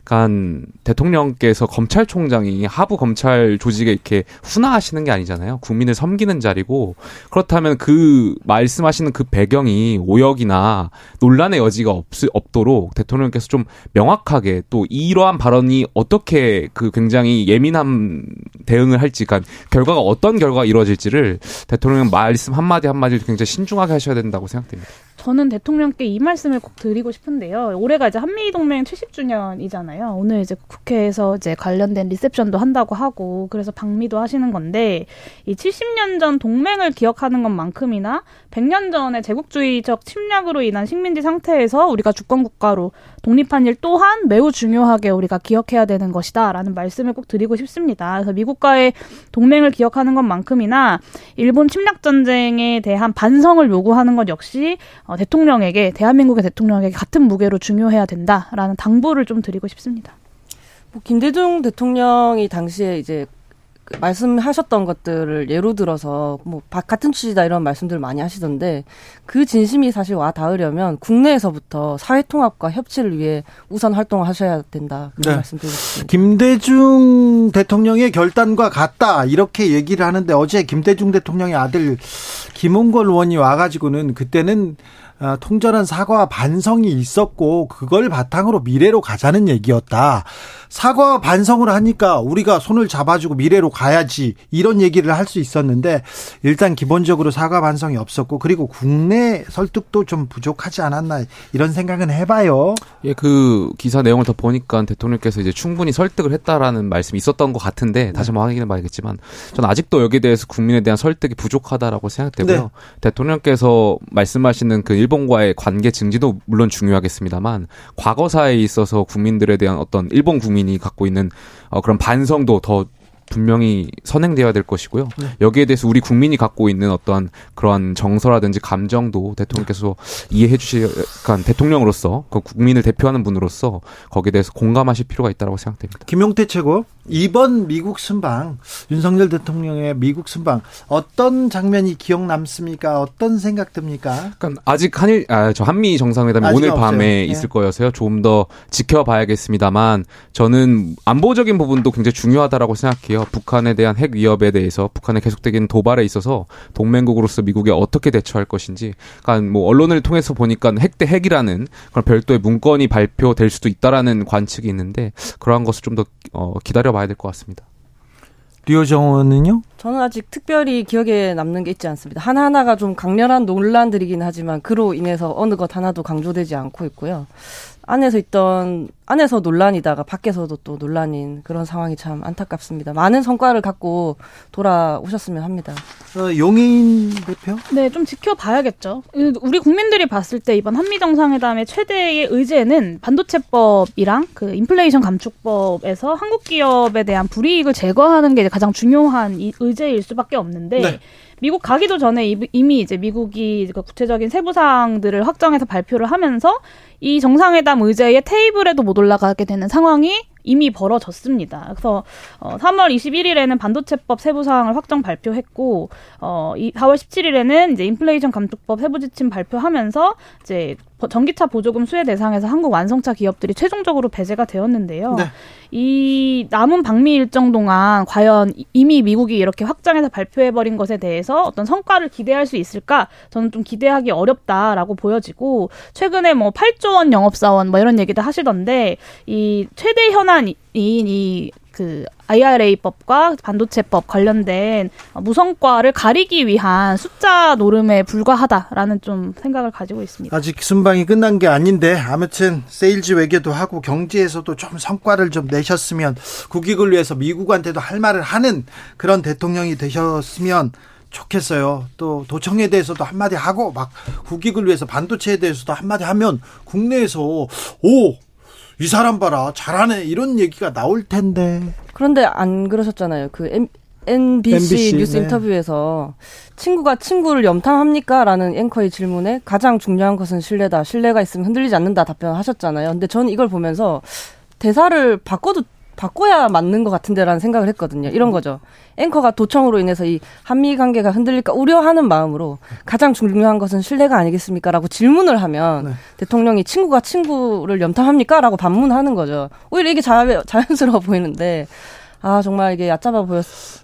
약간 대통령께서 검찰총장이 하부 검찰 조직에 이렇게 훈화하시는 게 아니잖아요. 국민을 섬기는 자리고 그렇다면 그 말씀하시는 그 배경이 오역이나 논란의 여지가 없도록 대통령께서 좀 명확하게 또 이러한 발언이 어떻게 그 굉장히 예민한 대응을 할지 그러니까 결과가 어떤 결과가 이루어질지를 대통령은 말씀 한마디 한마디를 굉장히 신중하게 하셔야 된다고 생각됩니다. 저는 대통령께 이 말씀을 꼭 드리고 싶은데요. 올해가 이제 한미동맹 70주년이잖아요. 오늘 이제 국회에서 이제 관련된 리셉션도 한다고 하고, 그래서 방미도 하시는 건데, 이 70년 전 동맹을 기억하는 것만큼이나 100년 전의 제국주의적 침략으로 인한 식민지 상태에서 우리가 주권국가로 독립한 일 또한 매우 중요하게 우리가 기억해야 되는 것이다라는 말씀을 꼭 드리고 싶습니다. 그래서 미국과의 동맹을 기억하는 것만큼이나 일본 침략전쟁에 대한 반성을 요구하는 것 역시 대통령에게, 대한민국의 대통령에게 같은 무게로 중요해야 된다라는 당부를 좀 드리고 싶습니다. 김대중 대통령이 당시에 이제 말씀하셨던 것들을 예로 들어서 뭐 같은 취지다 이런 말씀들을 많이 하시던데, 그 진심이 사실 와 닿으려면 국내에서부터 사회통합과 협치를 위해 우선 활동을 하셔야 된다, 네, 말씀드리겠습니다. 김대중 대통령의 결단과 같다 이렇게 얘기를 하는데, 어제 김대중 대통령의 아들 김홍걸 의원이 와가지고는 그때는 통절한 사과와 반성이 있었고 그걸 바탕으로 미래로 가자는 얘기였다. 사과와 반성을 하니까 우리가 손을 잡아주고 미래로 가야지 이런 얘기를 할 수 있었는데, 일단 기본적으로 사과 반성이 없었고 그리고 국내 설득도 좀 부족하지 않았나 이런 생각은 해봐요. 예, 그 기사 내용을 더 보니까 대통령께서 이제 충분히 설득을 했다라는 말씀이 있었던 것 같은데, 다시 한번 확인해 봐야겠지만 전 아직도 여기에 대해서 국민에 대한 설득이 부족하다라고 생각되고요. 네. 대통령께서 말씀하시는 그 일본과의 관계 증진도 물론 중요하겠습니다만, 과거사에 있어서 국민들에 대한 어떤 일본 국민이 갖고 있는 그런 반성도 더 분명히 선행되어야 될 것이고요. 네. 여기에 대해서 우리 국민이 갖고 있는 어떠한 그러한 정서라든지 감정도 대통령께서 이해해 주실, 그러니까 대통령으로서 그 국민을 대표하는 분으로서 거기에 대해서 공감하실 필요가 있다고 생각됩니다. 김용태 최고, 이번 미국 순방, 윤석열 대통령의 미국 순방 어떤 장면이 기억 남습니까? 어떤 생각 듭니까? 그러니까 아직 한미 정상회담이 오늘 밤에 없어요. 있을 거여서요. 조금 더 지켜봐야겠습니다만, 저는 안보적인 부분도 굉장히 중요하다라고 생각해요. 북한에 대한 핵 위협에 대해서, 북한의 계속되는 도발에 있어서 동맹국으로서 미국이 어떻게 대처할 것인지, 그러니까 뭐 언론을 통해서 보니까 핵 대 핵이라는 그런 별도의 문건이 발표될 수도 있다라는 관측이 있는데, 그러한 것을 좀 더 기다려봐야 될 것 같습니다. 류호정 의원은요? 저는 아직 특별히 기억에 남는 게 있지 않습니다. 하나하나가 좀 강렬한 논란들이긴 하지만 그로 인해서 어느 것 하나도 강조되지 않고 있고요. 안에서 논란이다가 밖에서도 또 논란인 그런 상황이 참 안타깝습니다. 많은 성과를 갖고 돌아오셨으면 합니다. 용혜인 대표? 네, 좀 지켜봐야겠죠. 우리 국민들이 봤을 때 이번 한미정상회담의 최대의 의제는 반도체법이랑 그 인플레이션 감축법에서 한국 기업에 대한 불이익을 제거하는 게 이제 가장 중요한 의제일 수밖에 없는데, 네, 미국 가기도 전에 이미 이제 미국이 구체적인 세부 사항들을 확정해서 발표를 하면서 이 정상회담 의제의 테이블에도 못 올라가게 되는 상황이 이미 벌어졌습니다. 그래서 3월 21일에는 반도체법 세부 사항을 확정 발표했고, 4월 17일에는 이제 인플레이션 감축법 세부 지침 발표하면서 이제 전기차 보조금 수혜 대상에서 한국 완성차 기업들이 최종적으로 배제가 되었는데요. 네. 이 남은 방미 일정 동안 과연 이미 미국이 이렇게 확장해서 발표해버린 것에 대해서 어떤 성과를 기대할 수 있을까? 저는 좀 기대하기 어렵다라고 보여지고, 최근에 뭐 8조 원 영업사원 뭐 이런 얘기도 하시던데, 이 최대 현안인 이 그 IRA법과 반도체법 관련된 무성과를 가리기 위한 숫자 노름에 불과하다라는 좀 생각을 가지고 있습니다. 아직 순방이 끝난 게 아닌데 아무튼 세일즈 외교도 하고 경제에서도 좀 성과를 좀 내셨으면, 국익을 위해서 미국한테도 할 말을 하는 그런 대통령이 되셨으면 좋겠어요. 또 도청에 대해서도 한마디 하고 막 국익을 위해서 반도체에 대해서도 한마디 하면 국내에서 오! 이 사람 봐라 잘하네 이런 얘기가 나올 텐데. 그런데 안 그러셨잖아요. 그 NBC 뉴스, 네, 인터뷰에서 친구가 친구를 염탐합니까? 라는 앵커의 질문에 가장 중요한 것은 신뢰다, 신뢰가 있으면 흔들리지 않는다 답변하셨잖아요. 근데 저는 이걸 보면서 대사를 바꿔야 맞는 것 같은데 라는 생각을 했거든요. 이런 거죠. 앵커가 도청으로 인해서 이 한미 관계가 흔들릴까 우려하는 마음으로 가장 중요한 것은 신뢰가 아니겠습니까? 라고 질문을 하면, 네, 대통령이 친구가 친구를 염탐합니까? 라고 반문하는 거죠. 오히려 이게 자연스러워 보이는데, 아 정말 이게 얕잡아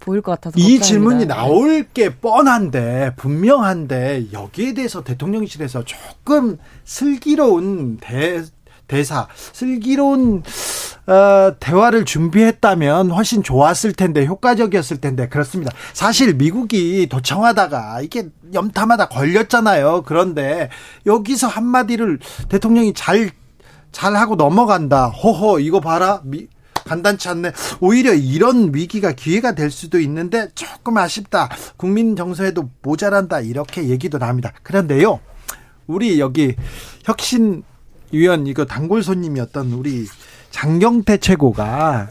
보일 것 같아서 이 걱정입니다. 질문이 나올 게 뻔한데, 분명한데 여기에 대해서 대통령실에서 조금 슬기로운 대사, 슬기로운 대화를 준비했다면 훨씬 좋았을 텐데, 효과적이었을 텐데. 그렇습니다. 사실 미국이 도청하다가 이게 염탐하다 걸렸잖아요. 그런데 여기서 한마디를 대통령이 잘하고 넘어간다. 허허 이거 봐라. 간단치 않네. 오히려 이런 위기가 기회가 될 수도 있는데 조금 아쉽다. 국민 정서에도 모자란다. 이렇게 얘기도 나옵니다. 그런데요, 우리 여기 혁신 위원 이거 단골 손님이었던 우리 장경태 최고가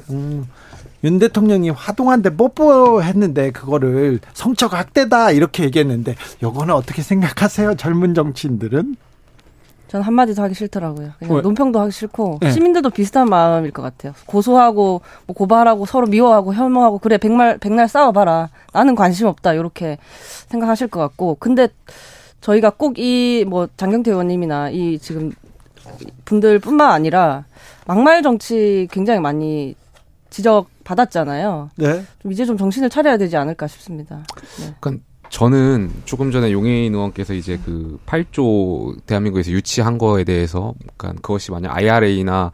윤 대통령이 화동한데 뽀뽀했는데 그거를 성적 학대다 이렇게 얘기했는데, 요거는 어떻게 생각하세요? 젊은 정치인들은? 전 한마디도 하기 싫더라고요. 그냥 왜? 논평도 하기 싫고 네. 시민들도 비슷한 마음일 것 같아요. 고소하고 뭐 고발하고 서로 미워하고 혐오하고 그래 백날 싸워봐라. 나는 관심 없다. 이렇게 생각하실 것 같고 근데 저희가 꼭 이 뭐 장경태 의원님이나 이 지금 분들뿐만 아니라 막말 정치 굉장히 많이 지적받았잖아요. 네. 좀 이제 좀 정신을 차려야 되지 않을까 싶습니다. 네. 그러니까 저는 조금 전에 용혜인 의원께서 이제 그 8조 대한민국에서 유치한 거에 대해서 그러니까 그것이 만약 IRA나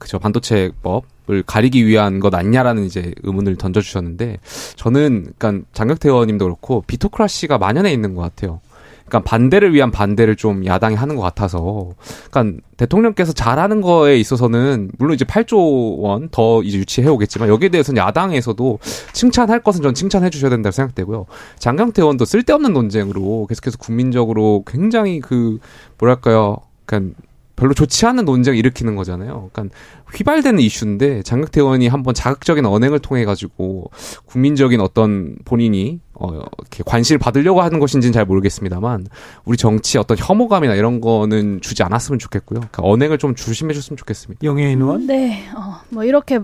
그저 반도체법을 가리기 위한 것 아니냐라는 이제 의문을 던져주셨는데 저는 그러니까 장경태 의원님도 그렇고 비토크라시가 만연해 있는 것 같아요. 그러니까 반대를 위한 반대를 좀 야당이 하는 것 같아서, 그러니까 대통령께서 잘하는 거에 있어서는 물론 이제 8조 원 더 이제 유치해 오겠지만 여기에 대해서는 야당에서도 칭찬할 것은 전 칭찬해 주셔야 된다고 생각되고요. 장경태 의원도 쓸데없는 논쟁으로 계속해서 국민적으로 굉장히 그 뭐랄까요, 그러니까 별로 좋지 않은 논쟁을 일으키는 거잖아요. 그러니까 휘발되는 이슈인데 장경태 의원이 한번 자극적인 언행을 통해 가지고 국민적인 어떤 본인이 이렇게 관심을 받으려고 하는 것인지는 잘 모르겠습니다만 우리 정치의 어떤 혐오감이나 이런 거는 주지 않았으면 좋겠고요. 그러니까 언행을 좀 조심해 줬으면 좋겠습니다. 용혜인 의원? 네. 뭐 이렇게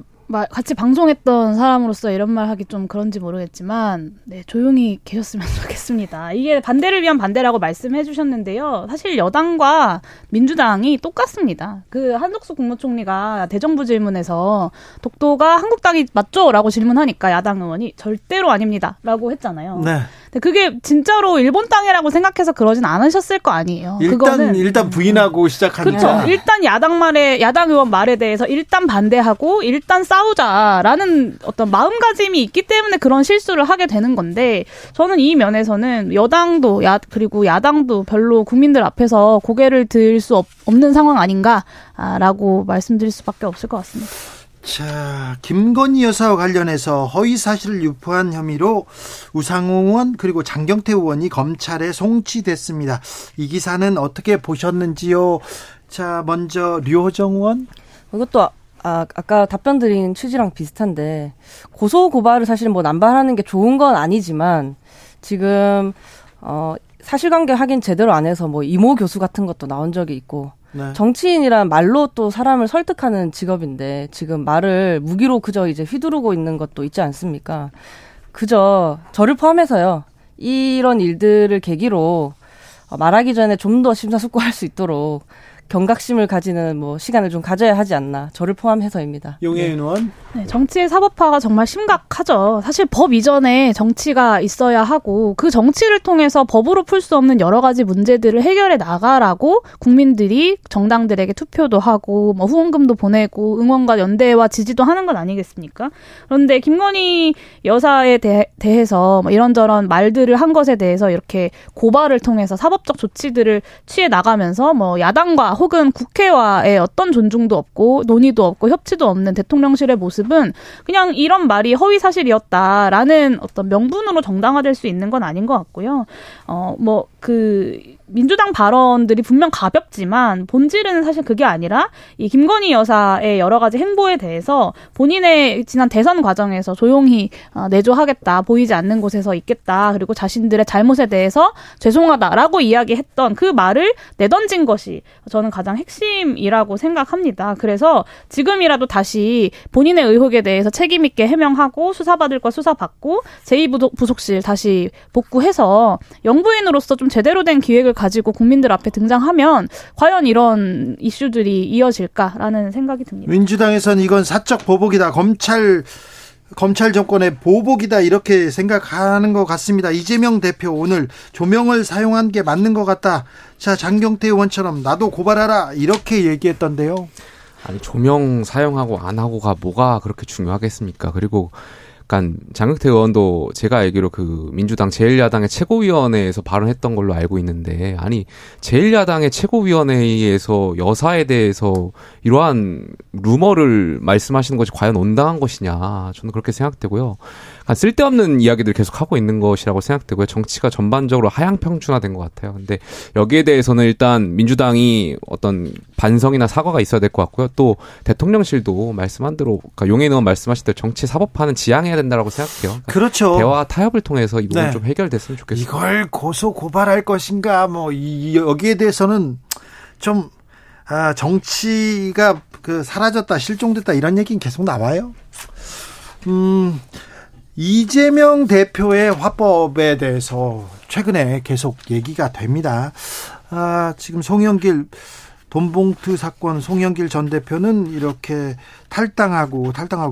같이 방송했던 사람으로서 이런 말 하기 좀 그런지 모르겠지만 네, 조용히 계셨으면 좋겠습니다. 이게 반대를 위한 반대라고 말씀해 주셨는데요. 사실 여당과 민주당이 똑같습니다. 그 한덕수 국무총리가 대정부 질문에서 독도가 한국땅이 맞죠? 라고 질문하니까 야당 의원이 절대로 아닙니다. 라고 했잖아요. 네. 근데 그게 진짜로 일본 땅이라고 생각해서 그러진 않으셨을 거 아니에요. 일단 부인하고 시작한다. 그렇죠. 일단 야당 의원 말에 대해서 일단 반대하고 일단 싸우자라는 어떤 마음가짐이 있기 때문에 그런 실수를 하게 되는 건데 저는 이 면에서는 여당도 그리고 야당도 별로 국민들 앞에서 고개를 들 수 없는 상황 아닌가라고 말씀드릴 수밖에 없을 것 같습니다. 자, 김건희 여사와 관련해서 허위사실을 유포한 혐의로 우상호 의원 그리고 장경태 의원이 검찰에 송치됐습니다. 이 기사는 어떻게 보셨는지요? 자, 먼저 류호정 의원. 이것도 아까 답변 드린 취지랑 비슷한데 고소 고발을 사실 뭐 남발하는 게 좋은 건 아니지만 지금 사실관계 확인 제대로 안 해서 뭐 이모 교수 같은 것도 나온 적이 있고 네. 정치인이란 말로 또 사람을 설득하는 직업인데 지금 말을 무기로 그저 이제 휘두르고 있는 것도 있지 않습니까? 그저 저를 포함해서요. 이런 일들을 계기로 말하기 전에 좀 더 심사숙고할 수 있도록 경각심을 가지는 뭐 시간을 좀 가져야 하지 않나. 저를 포함해서입니다. 용혜인 의원. 네. 네, 정치의 사법화가 정말 심각하죠. 사실 법 이전에 정치가 있어야 하고 그 정치를 통해서 법으로 풀 수 없는 여러 가지 문제들을 해결해 나가라고 국민들이 정당들에게 투표도 하고 뭐 후원금도 보내고 응원과 연대와 지지도 하는 건 아니겠습니까? 그런데 김건희 여사에 대해서 뭐 이런저런 말들을 한 것에 대해서 이렇게 고발을 통해서 사법적 조치들을 취해 나가면서 뭐 야당과 혹은 국회와의 어떤 존중도 없고 논의도 없고 협치도 없는 대통령실의 모습은 그냥 이런 말이 허위사실이었다라는 어떤 명분으로 정당화될 수 있는 건 아닌 것 같고요. 뭐 그 민주당 발언들이 분명 가볍지만 본질은 사실 그게 아니라 이 김건희 여사의 여러 가지 행보에 대해서 본인의 지난 대선 과정에서 조용히 내조하겠다, 보이지 않는 곳에서 있겠다, 그리고 자신들의 잘못에 대해서 죄송하다라고 이야기했던 그 말을 내던진 것이 저는 가장 핵심이라고 생각합니다. 그래서 지금이라도 다시 본인의 의혹에 대해서 책임 있게 해명하고 수사받을 거 수사받고 제2부속실 다시 복구해서 영부인으로서 좀 제대로 된 기획을 가지고 국민들 앞에 등장하면 과연 이런 이슈들이 이어질까라는 생각이 듭니다. 민주당에서는 이건 사적 보복이다. 검찰 정권의 보복이다 이렇게 생각하는 것 같습니다. 이재명 대표 오늘 조명을 사용한 게 맞는 것 같다. 자, 장경태 의원처럼 나도 고발하라 이렇게 얘기했던데요. 아니 조명 사용하고 안 하고가 뭐가 그렇게 중요하겠습니까? 그리고 약간 장경태 의원도 제가 알기로 그 민주당 제1야당의 최고위원회에서 발언했던 걸로 알고 있는데 아니 제1야당의 최고위원회에서 여사에 대해서 이러한 루머를 말씀하시는 것이 과연 온당한 것이냐 저는 그렇게 생각되고요. 쓸데없는 이야기들 계속하고 있는 것이라고 생각되고요. 정치가 전반적으로 하향평준화된 것 같아요. 근데 여기에 대해서는 일단 민주당이 어떤 반성이나 사과가 있어야 될 것 같고요. 또 대통령실도 말씀한 대로 그러니까 용혜인 의원 말씀하신 대로 정치 사법화는 지양해야 된다라고 생각해요. 그러니까 그렇죠. 대화와 타협을 통해서 이 부분 네. 좀 해결됐으면 좋겠습니다. 이걸 고소 고발할 것인가 뭐 여기에 대해서는 좀 정치가 사라졌다, 실종됐다 이런 얘기는 계속 나와요. 이재명 대표의 화법에 대해서 최근에 계속 얘기가 됩니다. 지금 송영길 돈봉투 사건, 송영길 전 대표는 이렇게 탈당하고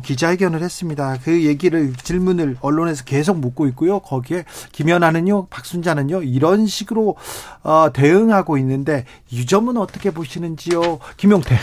기자회견을 했습니다. 그 얘기를, 질문을 언론에서 계속 묻고 있고요. 거기에 김연아는요, 박순자는요, 이런 식으로 대응하고 있는데 이 점은 어떻게 보시는지요, 김용태?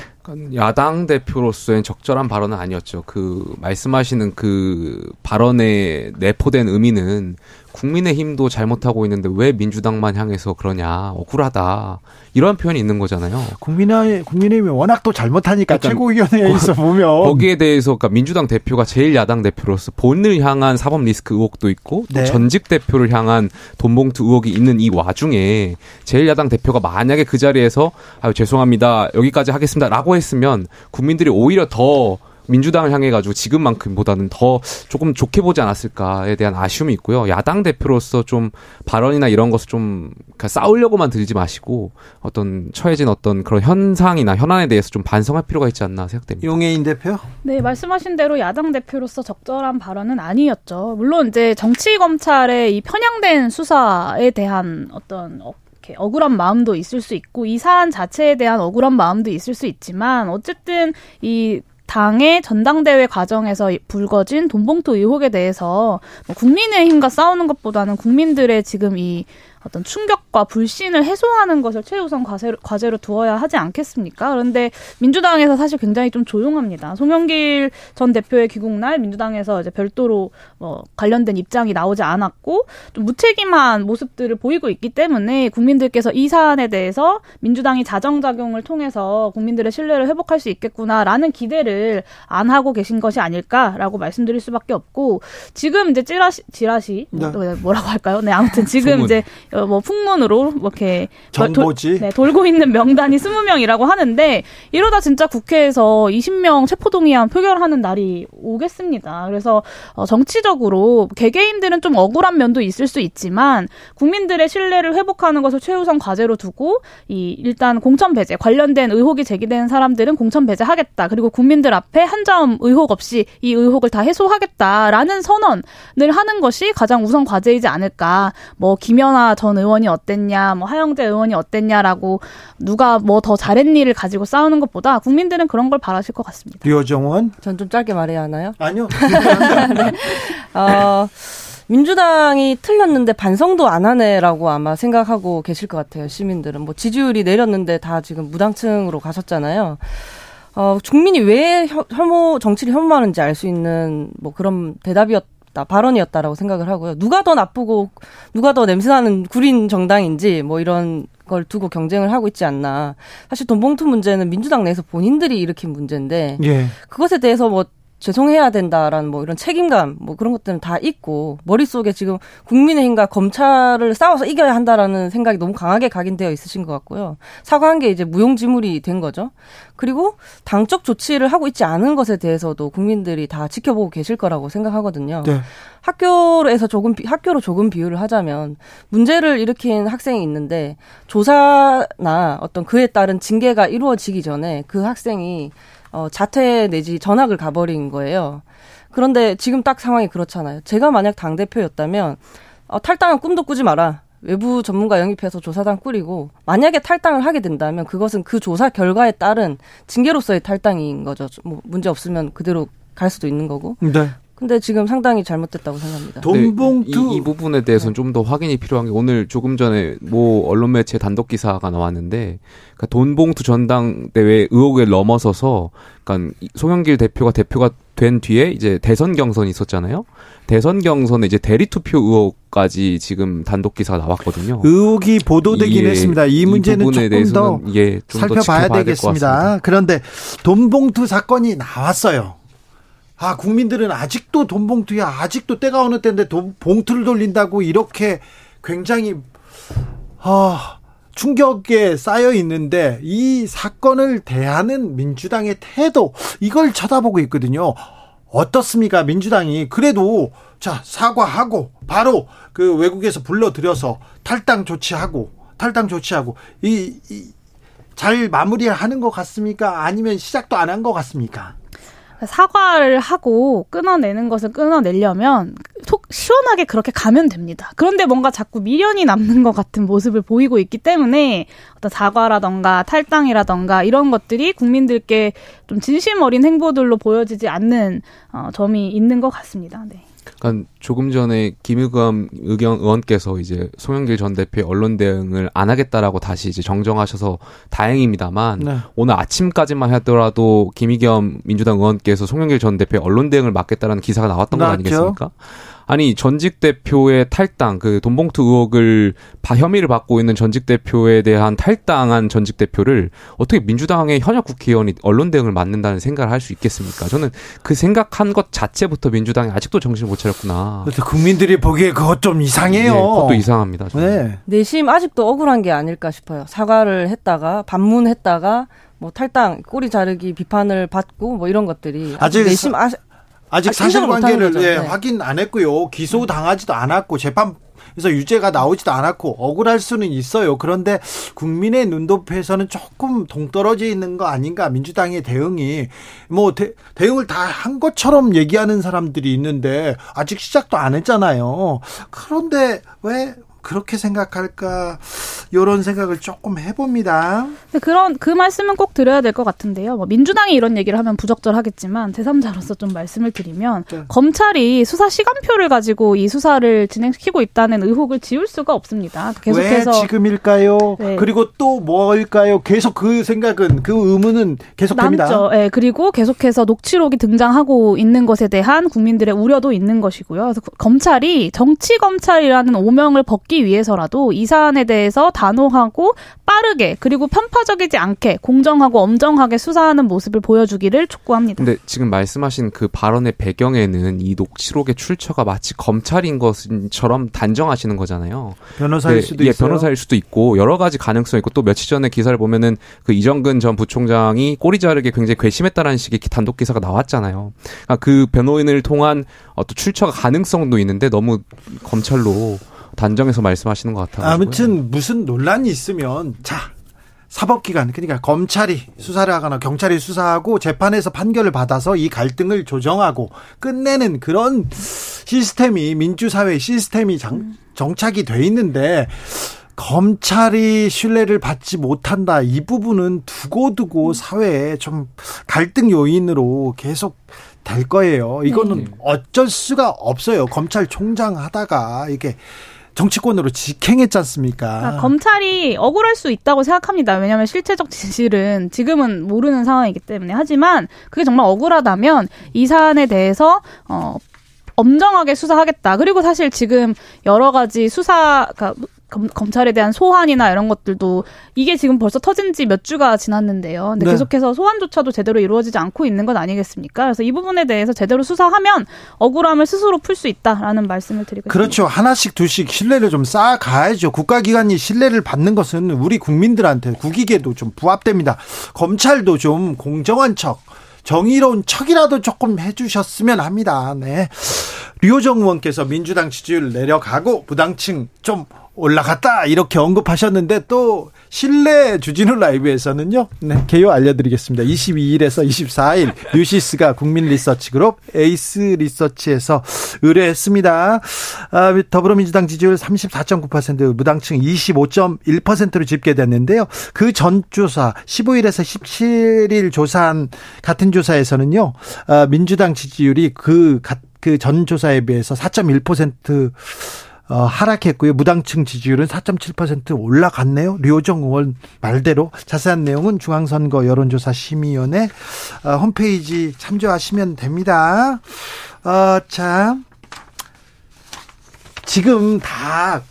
야당 대표로서의 적절한 발언은 아니었죠. 그 말씀하시는 그 발언에 내포된 의미는 국민의힘도 잘못하고 있는데 왜 민주당만 향해서 그러냐, 억울하다, 이런 표현이 있는 거잖아요. 국민의힘이 워낙 또 잘못하니까, 그러니까 최고위원회에 있어 보면 거기에 대해서, 그러니까 민주당 대표가 제일 야당 대표로서 본을 향한 사법 리스크 의혹도 있고, 네, 전직 대표를 향한 돈봉투 의혹이 있는 이 와중에 제일 야당 대표가 만약에 그 자리에서 아유 죄송합니다, 여기까지 하겠습니다라고 했으면 국민들이 오히려 더 민주당을 향해 가지고 지금만큼보다는 더 조금 좋게 보지 않았을까에 대한 아쉬움이 있고요. 야당 대표로서 좀 발언이나 이런 것을 좀 싸우려고만 들지 마시고 어떤 처해진 어떤 그런 현상이나 현안에 대해서 좀 반성할 필요가 있지 않나 생각됩니다. 용혜인 대표? 네, 말씀하신 대로 야당 대표로서 적절한 발언은 아니었죠. 물론 이제 정치 검찰의 이 편향된 수사에 대한 어떤 억울한 마음도 있을 수 있고, 이 사안 자체에 대한 억울한 마음도 있을 수 있지만, 어쨌든 이 당의 전당대회 과정에서 불거진 돈봉투 의혹에 대해서 국민의힘과 싸우는 것보다는 국민들의 지금 이 어떤 충격과 불신을 해소하는 것을 최우선 과제로 두어야 하지 않겠습니까? 그런데 민주당에서 사실 굉장히 좀 조용합니다. 송영길 전 대표의 귀국날 민주당에서 이제 별도로 관련된 입장이 나오지 않았고, 좀 무책임한 모습들을 보이고 있기 때문에 국민들께서 이 사안에 대해서 민주당이 자정작용을 통해서 국민들의 신뢰를 회복할 수 있겠구나라는 기대를 안 하고 계신 것이 아닐까라고 말씀드릴 수밖에 없고, 지금 이제 지라시 네, 뭐라고 할까요? 네, 아무튼 지금 이제 풍문으로 이렇게 정보지 돌고 있는 명단이 20명이라고 하는데, 이러다 진짜 국회에서 20명 체포동의안 표결하는 날이 오겠습니다. 그래서 정치적으로 개개인들은 좀 억울한 면도 있을 수 있지만 국민들의 신뢰를 회복하는 것을 최우선 과제로 두고, 일단 공천 배제, 관련된 의혹이 제기된 사람들은 공천 배제하겠다, 그리고 국민들 앞에 한 점 의혹 없이 이 의혹을 다 해소하겠다라는 선언을 하는 것이 가장 우선 과제이지 않을까. 김연아 전 의원이 어땠냐, 하영재 의원이 어땠냐라고 누가 더 잘했니를 가지고 싸우는 것보다 국민들은 그런 걸 바라실 것 같습니다. 류호정 의원? 전 좀 짧게 말해야 하나요? 아니요. 네. 민주당이 틀렸는데 반성도 안 하네라고 아마 생각하고 계실 것 같아요, 시민들은. 지지율이 내렸는데 다 지금 무당층으로 가셨잖아요. 국민이 왜 정치를 혐오하는지 알 수 있는 그런 대답이었다, 발언이었다라고 생각을 하고요. 누가 더 나쁘고 누가 더 냄새나는 구린 정당인지 이런 걸 두고 경쟁을 하고 있지 않나. 사실 돈봉투 문제는 민주당 내에서 본인들이 일으킨 문제인데, 예, 그것에 대해서 죄송해야 된다라는 이런 책임감 그런 것들은 다 있고, 머릿속에 지금 국민의힘과 검찰을 싸워서 이겨야 한다라는 생각이 너무 강하게 각인되어 있으신 것 같고요. 사과한 게 이제 무용지물이 된 거죠. 그리고 당적 조치를 하고 있지 않은 것에 대해서도 국민들이 다 지켜보고 계실 거라고 생각하거든요. 네. 학교로 조금 비유를 하자면, 문제를 일으킨 학생이 있는데 조사나 어떤 그에 따른 징계가 이루어지기 전에 그 학생이 자퇴 내지 전학을 가버린 거예요. 그런데 지금 딱 상황이 그렇잖아요. 제가 만약 당대표였다면 탈당은 꿈도 꾸지 마라, 외부 전문가 영입해서 조사단 꾸리고, 만약에 탈당을 하게 된다면 그것은 그 조사 결과에 따른 징계로서의 탈당인 거죠. 문제 없으면 그대로 갈 수도 있는 거고. 네. 근데 지금 상당히 잘못됐다고 생각합니다. 돈봉투 이 부분에 대해서는 좀 더 확인이 필요한 게, 오늘 조금 전에 언론 매체 단독 기사가 나왔는데, 그러니까 돈봉투 전당대회 의혹에 넘어서서, 그러니까 송영길 대표가 된 뒤에 이제 대선 경선이 있었잖아요. 대선 경선에 이제 대리 투표 의혹까지 지금 단독 기사가 나왔거든요. 의혹이 보도되긴 했습니다. 이 문제는 조금 더 살펴봐야 되겠습니다. 그런데 돈봉투 사건이 나왔어요. 국민들은 아직도 돈봉투야, 아직도 때가 어느 때인데 봉투를 돌린다고 이렇게 굉장히 충격에 쌓여 있는데, 이 사건을 대하는 민주당의 태도, 이걸 쳐다보고 있거든요. 어떻습니까, 민주당이? 그래도 사과하고 바로 외국에서 불러들여서 탈당 조치하고, 이 잘 마무리하는 것 같습니까? 아니면 시작도 안 한 것 같습니까? 사과를 하고 끊어내는 것을 끊어내려면 속 시원하게 그렇게 가면 됩니다. 그런데 뭔가 자꾸 미련이 남는 것 같은 모습을 보이고 있기 때문에 어떤 사과라던가 탈당이라던가 이런 것들이 국민들께 좀 진심 어린 행보들로 보여지지 않는 점이 있는 것 같습니다. 네. 그러니까 조금 전에 김의겸 의원께서 이제 송영길 전 대표의 언론 대응을 안 하겠다라고 다시 이제 정정하셔서 다행입니다만 네. 오늘 아침까지만 하더라도 김의겸 민주당 의원께서 송영길 전 대표의 언론 대응을 막겠다라는 기사가 나왔던 거 아니겠습니까? 아니 전직 대표의 탈당, 그 돈봉투 의혹을 혐의를 받고 있는 전직 대표에 대한 탈당한 전직 대표를 어떻게 민주당의 현역 국회의원이 언론 대응을 막는다는 생각을 할 수 있겠습니까? 저는 그 생각한 것 자체부터 민주당이 아직도 정신을 못 차렸구나. 국민들이 보기에 그것 좀 이상해요. 네, 그것도 이상합니다. 네. 내심 아직도 억울한 게 아닐까 싶어요. 사과를 했다가 반문했다가 뭐 탈당, 꼬리 자르기 비판을 받고 뭐 이런 것들이 아직 내심 아직 사실관계를 예, 확인 안 했고요. 기소당하지도 않았고 재판에서 유죄가 나오지도 않았고 억울할 수는 있어요. 그런데 국민의 눈높이에서는 조금 동떨어져 있는 거 아닌가. 민주당의 대응이 뭐 대응을 다 한 것처럼 얘기하는 사람들이 있는데 아직 시작도 안 했잖아요. 그런데 왜 그렇게 생각할까 이런 생각을 조금 해봅니다. 그런 그 말씀은 꼭 드려야 될 것 같은데요. 뭐 민주당이 이런 얘기를 하면 부적절하겠지만 제3자로서 좀 말씀을 드리면 네. 검찰이 수사 시간표를 가지고 이 수사를 진행시키고 있다는 의혹을 지울 수가 없습니다. 계속해서 왜 지금일까요? 네. 그리고 또 뭘까요? 계속 그 생각은 그 의문은 계속됩니다. 남죠. 네, 그리고 계속해서 녹취록이 등장하고 있는 것에 대한 국민들의 우려도 있는 것이고요. 그래서 검찰이 정치 검찰이라는 오명을 벗기 위해서라도 이 사안에 대해서 단호하고 빠르게 그리고 편파적이지 않게 공정하고 엄정하게 수사하는 모습을 보여주기를 촉구합니다. 근데 지금 말씀하신 그 발언의 배경에는 이 녹취록의 출처가 마치 검찰인 것처럼 단정하시는 거잖아요. 변호사일 수도 있어요. 예, 변호사일 수도 있고 여러 가지 가능성이 있고 또 며칠 전에 기사를 보면은 그 이정근 전 부총장이 꼬리 자르게 굉장히 괘씸했다라는 식의 단독 기사가 나왔잖아요. 그러니까 그 변호인을 통한 또 출처가 가능성도 있는데 너무 검찰로 단정해서 말씀하시는 것 같아요. 아무튼 무슨 논란이 있으면 자 사법기관 그러니까 검찰이 수사를 하거나 경찰이 수사하고 재판에서 판결을 받아서 이 갈등을 조정하고 끝내는 그런 시스템이 민주사회 시스템이 정착이 돼 있는데 검찰이 신뢰를 받지 못한다. 이 부분은 두고두고 사회에 좀 갈등 요인으로 계속 될 거예요. 이거는 어쩔 수가 없어요. 검찰총장 하다가 이게 정치권으로 직행했지 않습니까? 아, 검찰이 억울할 수 있다고 생각합니다. 왜냐하면 실체적 진실은 지금은 모르는 상황이기 때문에. 하지만 그게 정말 억울하다면 이 사안에 대해서 엄정하게 수사하겠다. 그리고 사실 지금 여러 가지 검찰에 대한 소환이나 이런 것들도 이게 지금 벌써 터진 지 몇 주가 지났는데요. 근데 네. 계속해서 소환조차도 제대로 이루어지지 않고 있는 건 아니겠습니까? 그래서 이 부분에 대해서 제대로 수사하면 억울함을 스스로 풀 수 있다라는 말씀을 드리겠습니다. 그렇죠. 하나씩 둘씩 신뢰를 좀 쌓아가야죠. 국가기관이 신뢰를 받는 것은 우리 국민들한테 국익에도 좀 부합됩니다. 검찰도 좀 공정한 척 정의로운 척이라도 조금 해주셨으면 합니다. 네. 류호정 의원께서 민주당 지지율 내려가고 부당층 좀 올라갔다 이렇게 언급하셨는데 또 실내 주진우 라이브에서는요. 네, 개요 알려드리겠습니다. 22일에서 24일 뉴시스가 국민 리서치 그룹 에이스 리서치에서 의뢰했습니다. 더불어민주당 지지율 34.9% 무당층 25.1%로 집계됐는데요. 그 전 조사 15일에서 17일 조사한 같은 조사에서는요. 민주당 지지율이 그 전 조사에 비해서 4.1% 하락했고요. 무당층 지지율은 4.7% 올라갔네요. 류호정 의원 말대로. 자세한 내용은 중앙선거여론조사심의위원회 홈페이지 참조하시면 됩니다. 참 지금 다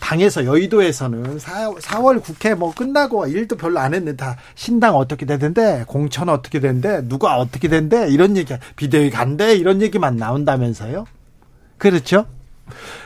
당에서 여의도에서는 4월 국회 뭐 끝나고 일도 별로 안 했는데 다 신당 어떻게 되는데 공천 어떻게 되는데 누가 어떻게 되는데 이런 얘기 비대위 간대 이런 얘기만 나온다면서요. 그렇죠?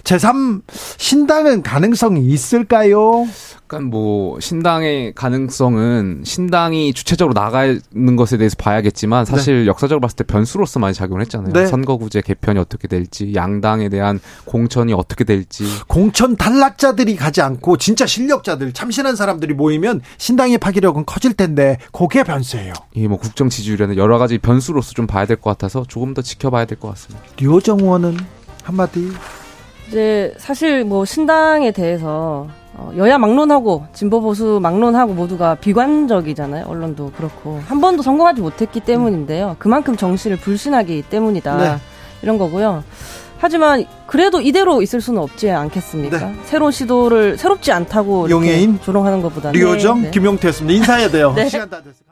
제3 신당은 가능성이 있을까요? 그러니까 뭐 신당의 가능성은 신당이 주체적으로 나가는 것에 대해서 봐야겠지만 사실 네. 역사적으로 봤을 때 변수로서 많이 작용을 했잖아요. 네. 선거구제 개편이 어떻게 될지, 양당에 대한 공천이 어떻게 될지. 공천 탈락자들이 가지 않고 진짜 실력자들, 참신한 사람들이 모이면 신당의 파괴력은 커질 텐데 그게 변수예요. 이 뭐 국정 지지율에는 여러 가지 변수로서 좀 봐야 될 것 같아서 조금 더 지켜봐야 될 것 같습니다. 류호정 의원은 한마디. 이제 사실 뭐 신당에 대해서 여야 막론하고 진보 보수 막론하고 모두가 비관적이잖아요. 언론도 그렇고 한 번도 성공하지 못했기 때문인데요. 그만큼 정치를 불신하기 때문이다. 네. 이런 거고요. 하지만 그래도 이대로 있을 수는 없지 않겠습니까? 네. 새로운 시도를 새롭지 않다고 용혜인, 조롱하는 것보다는 류호정, 네. 김용태였습니다. 인사해야 돼요. 네. 시간 다 됐습니다.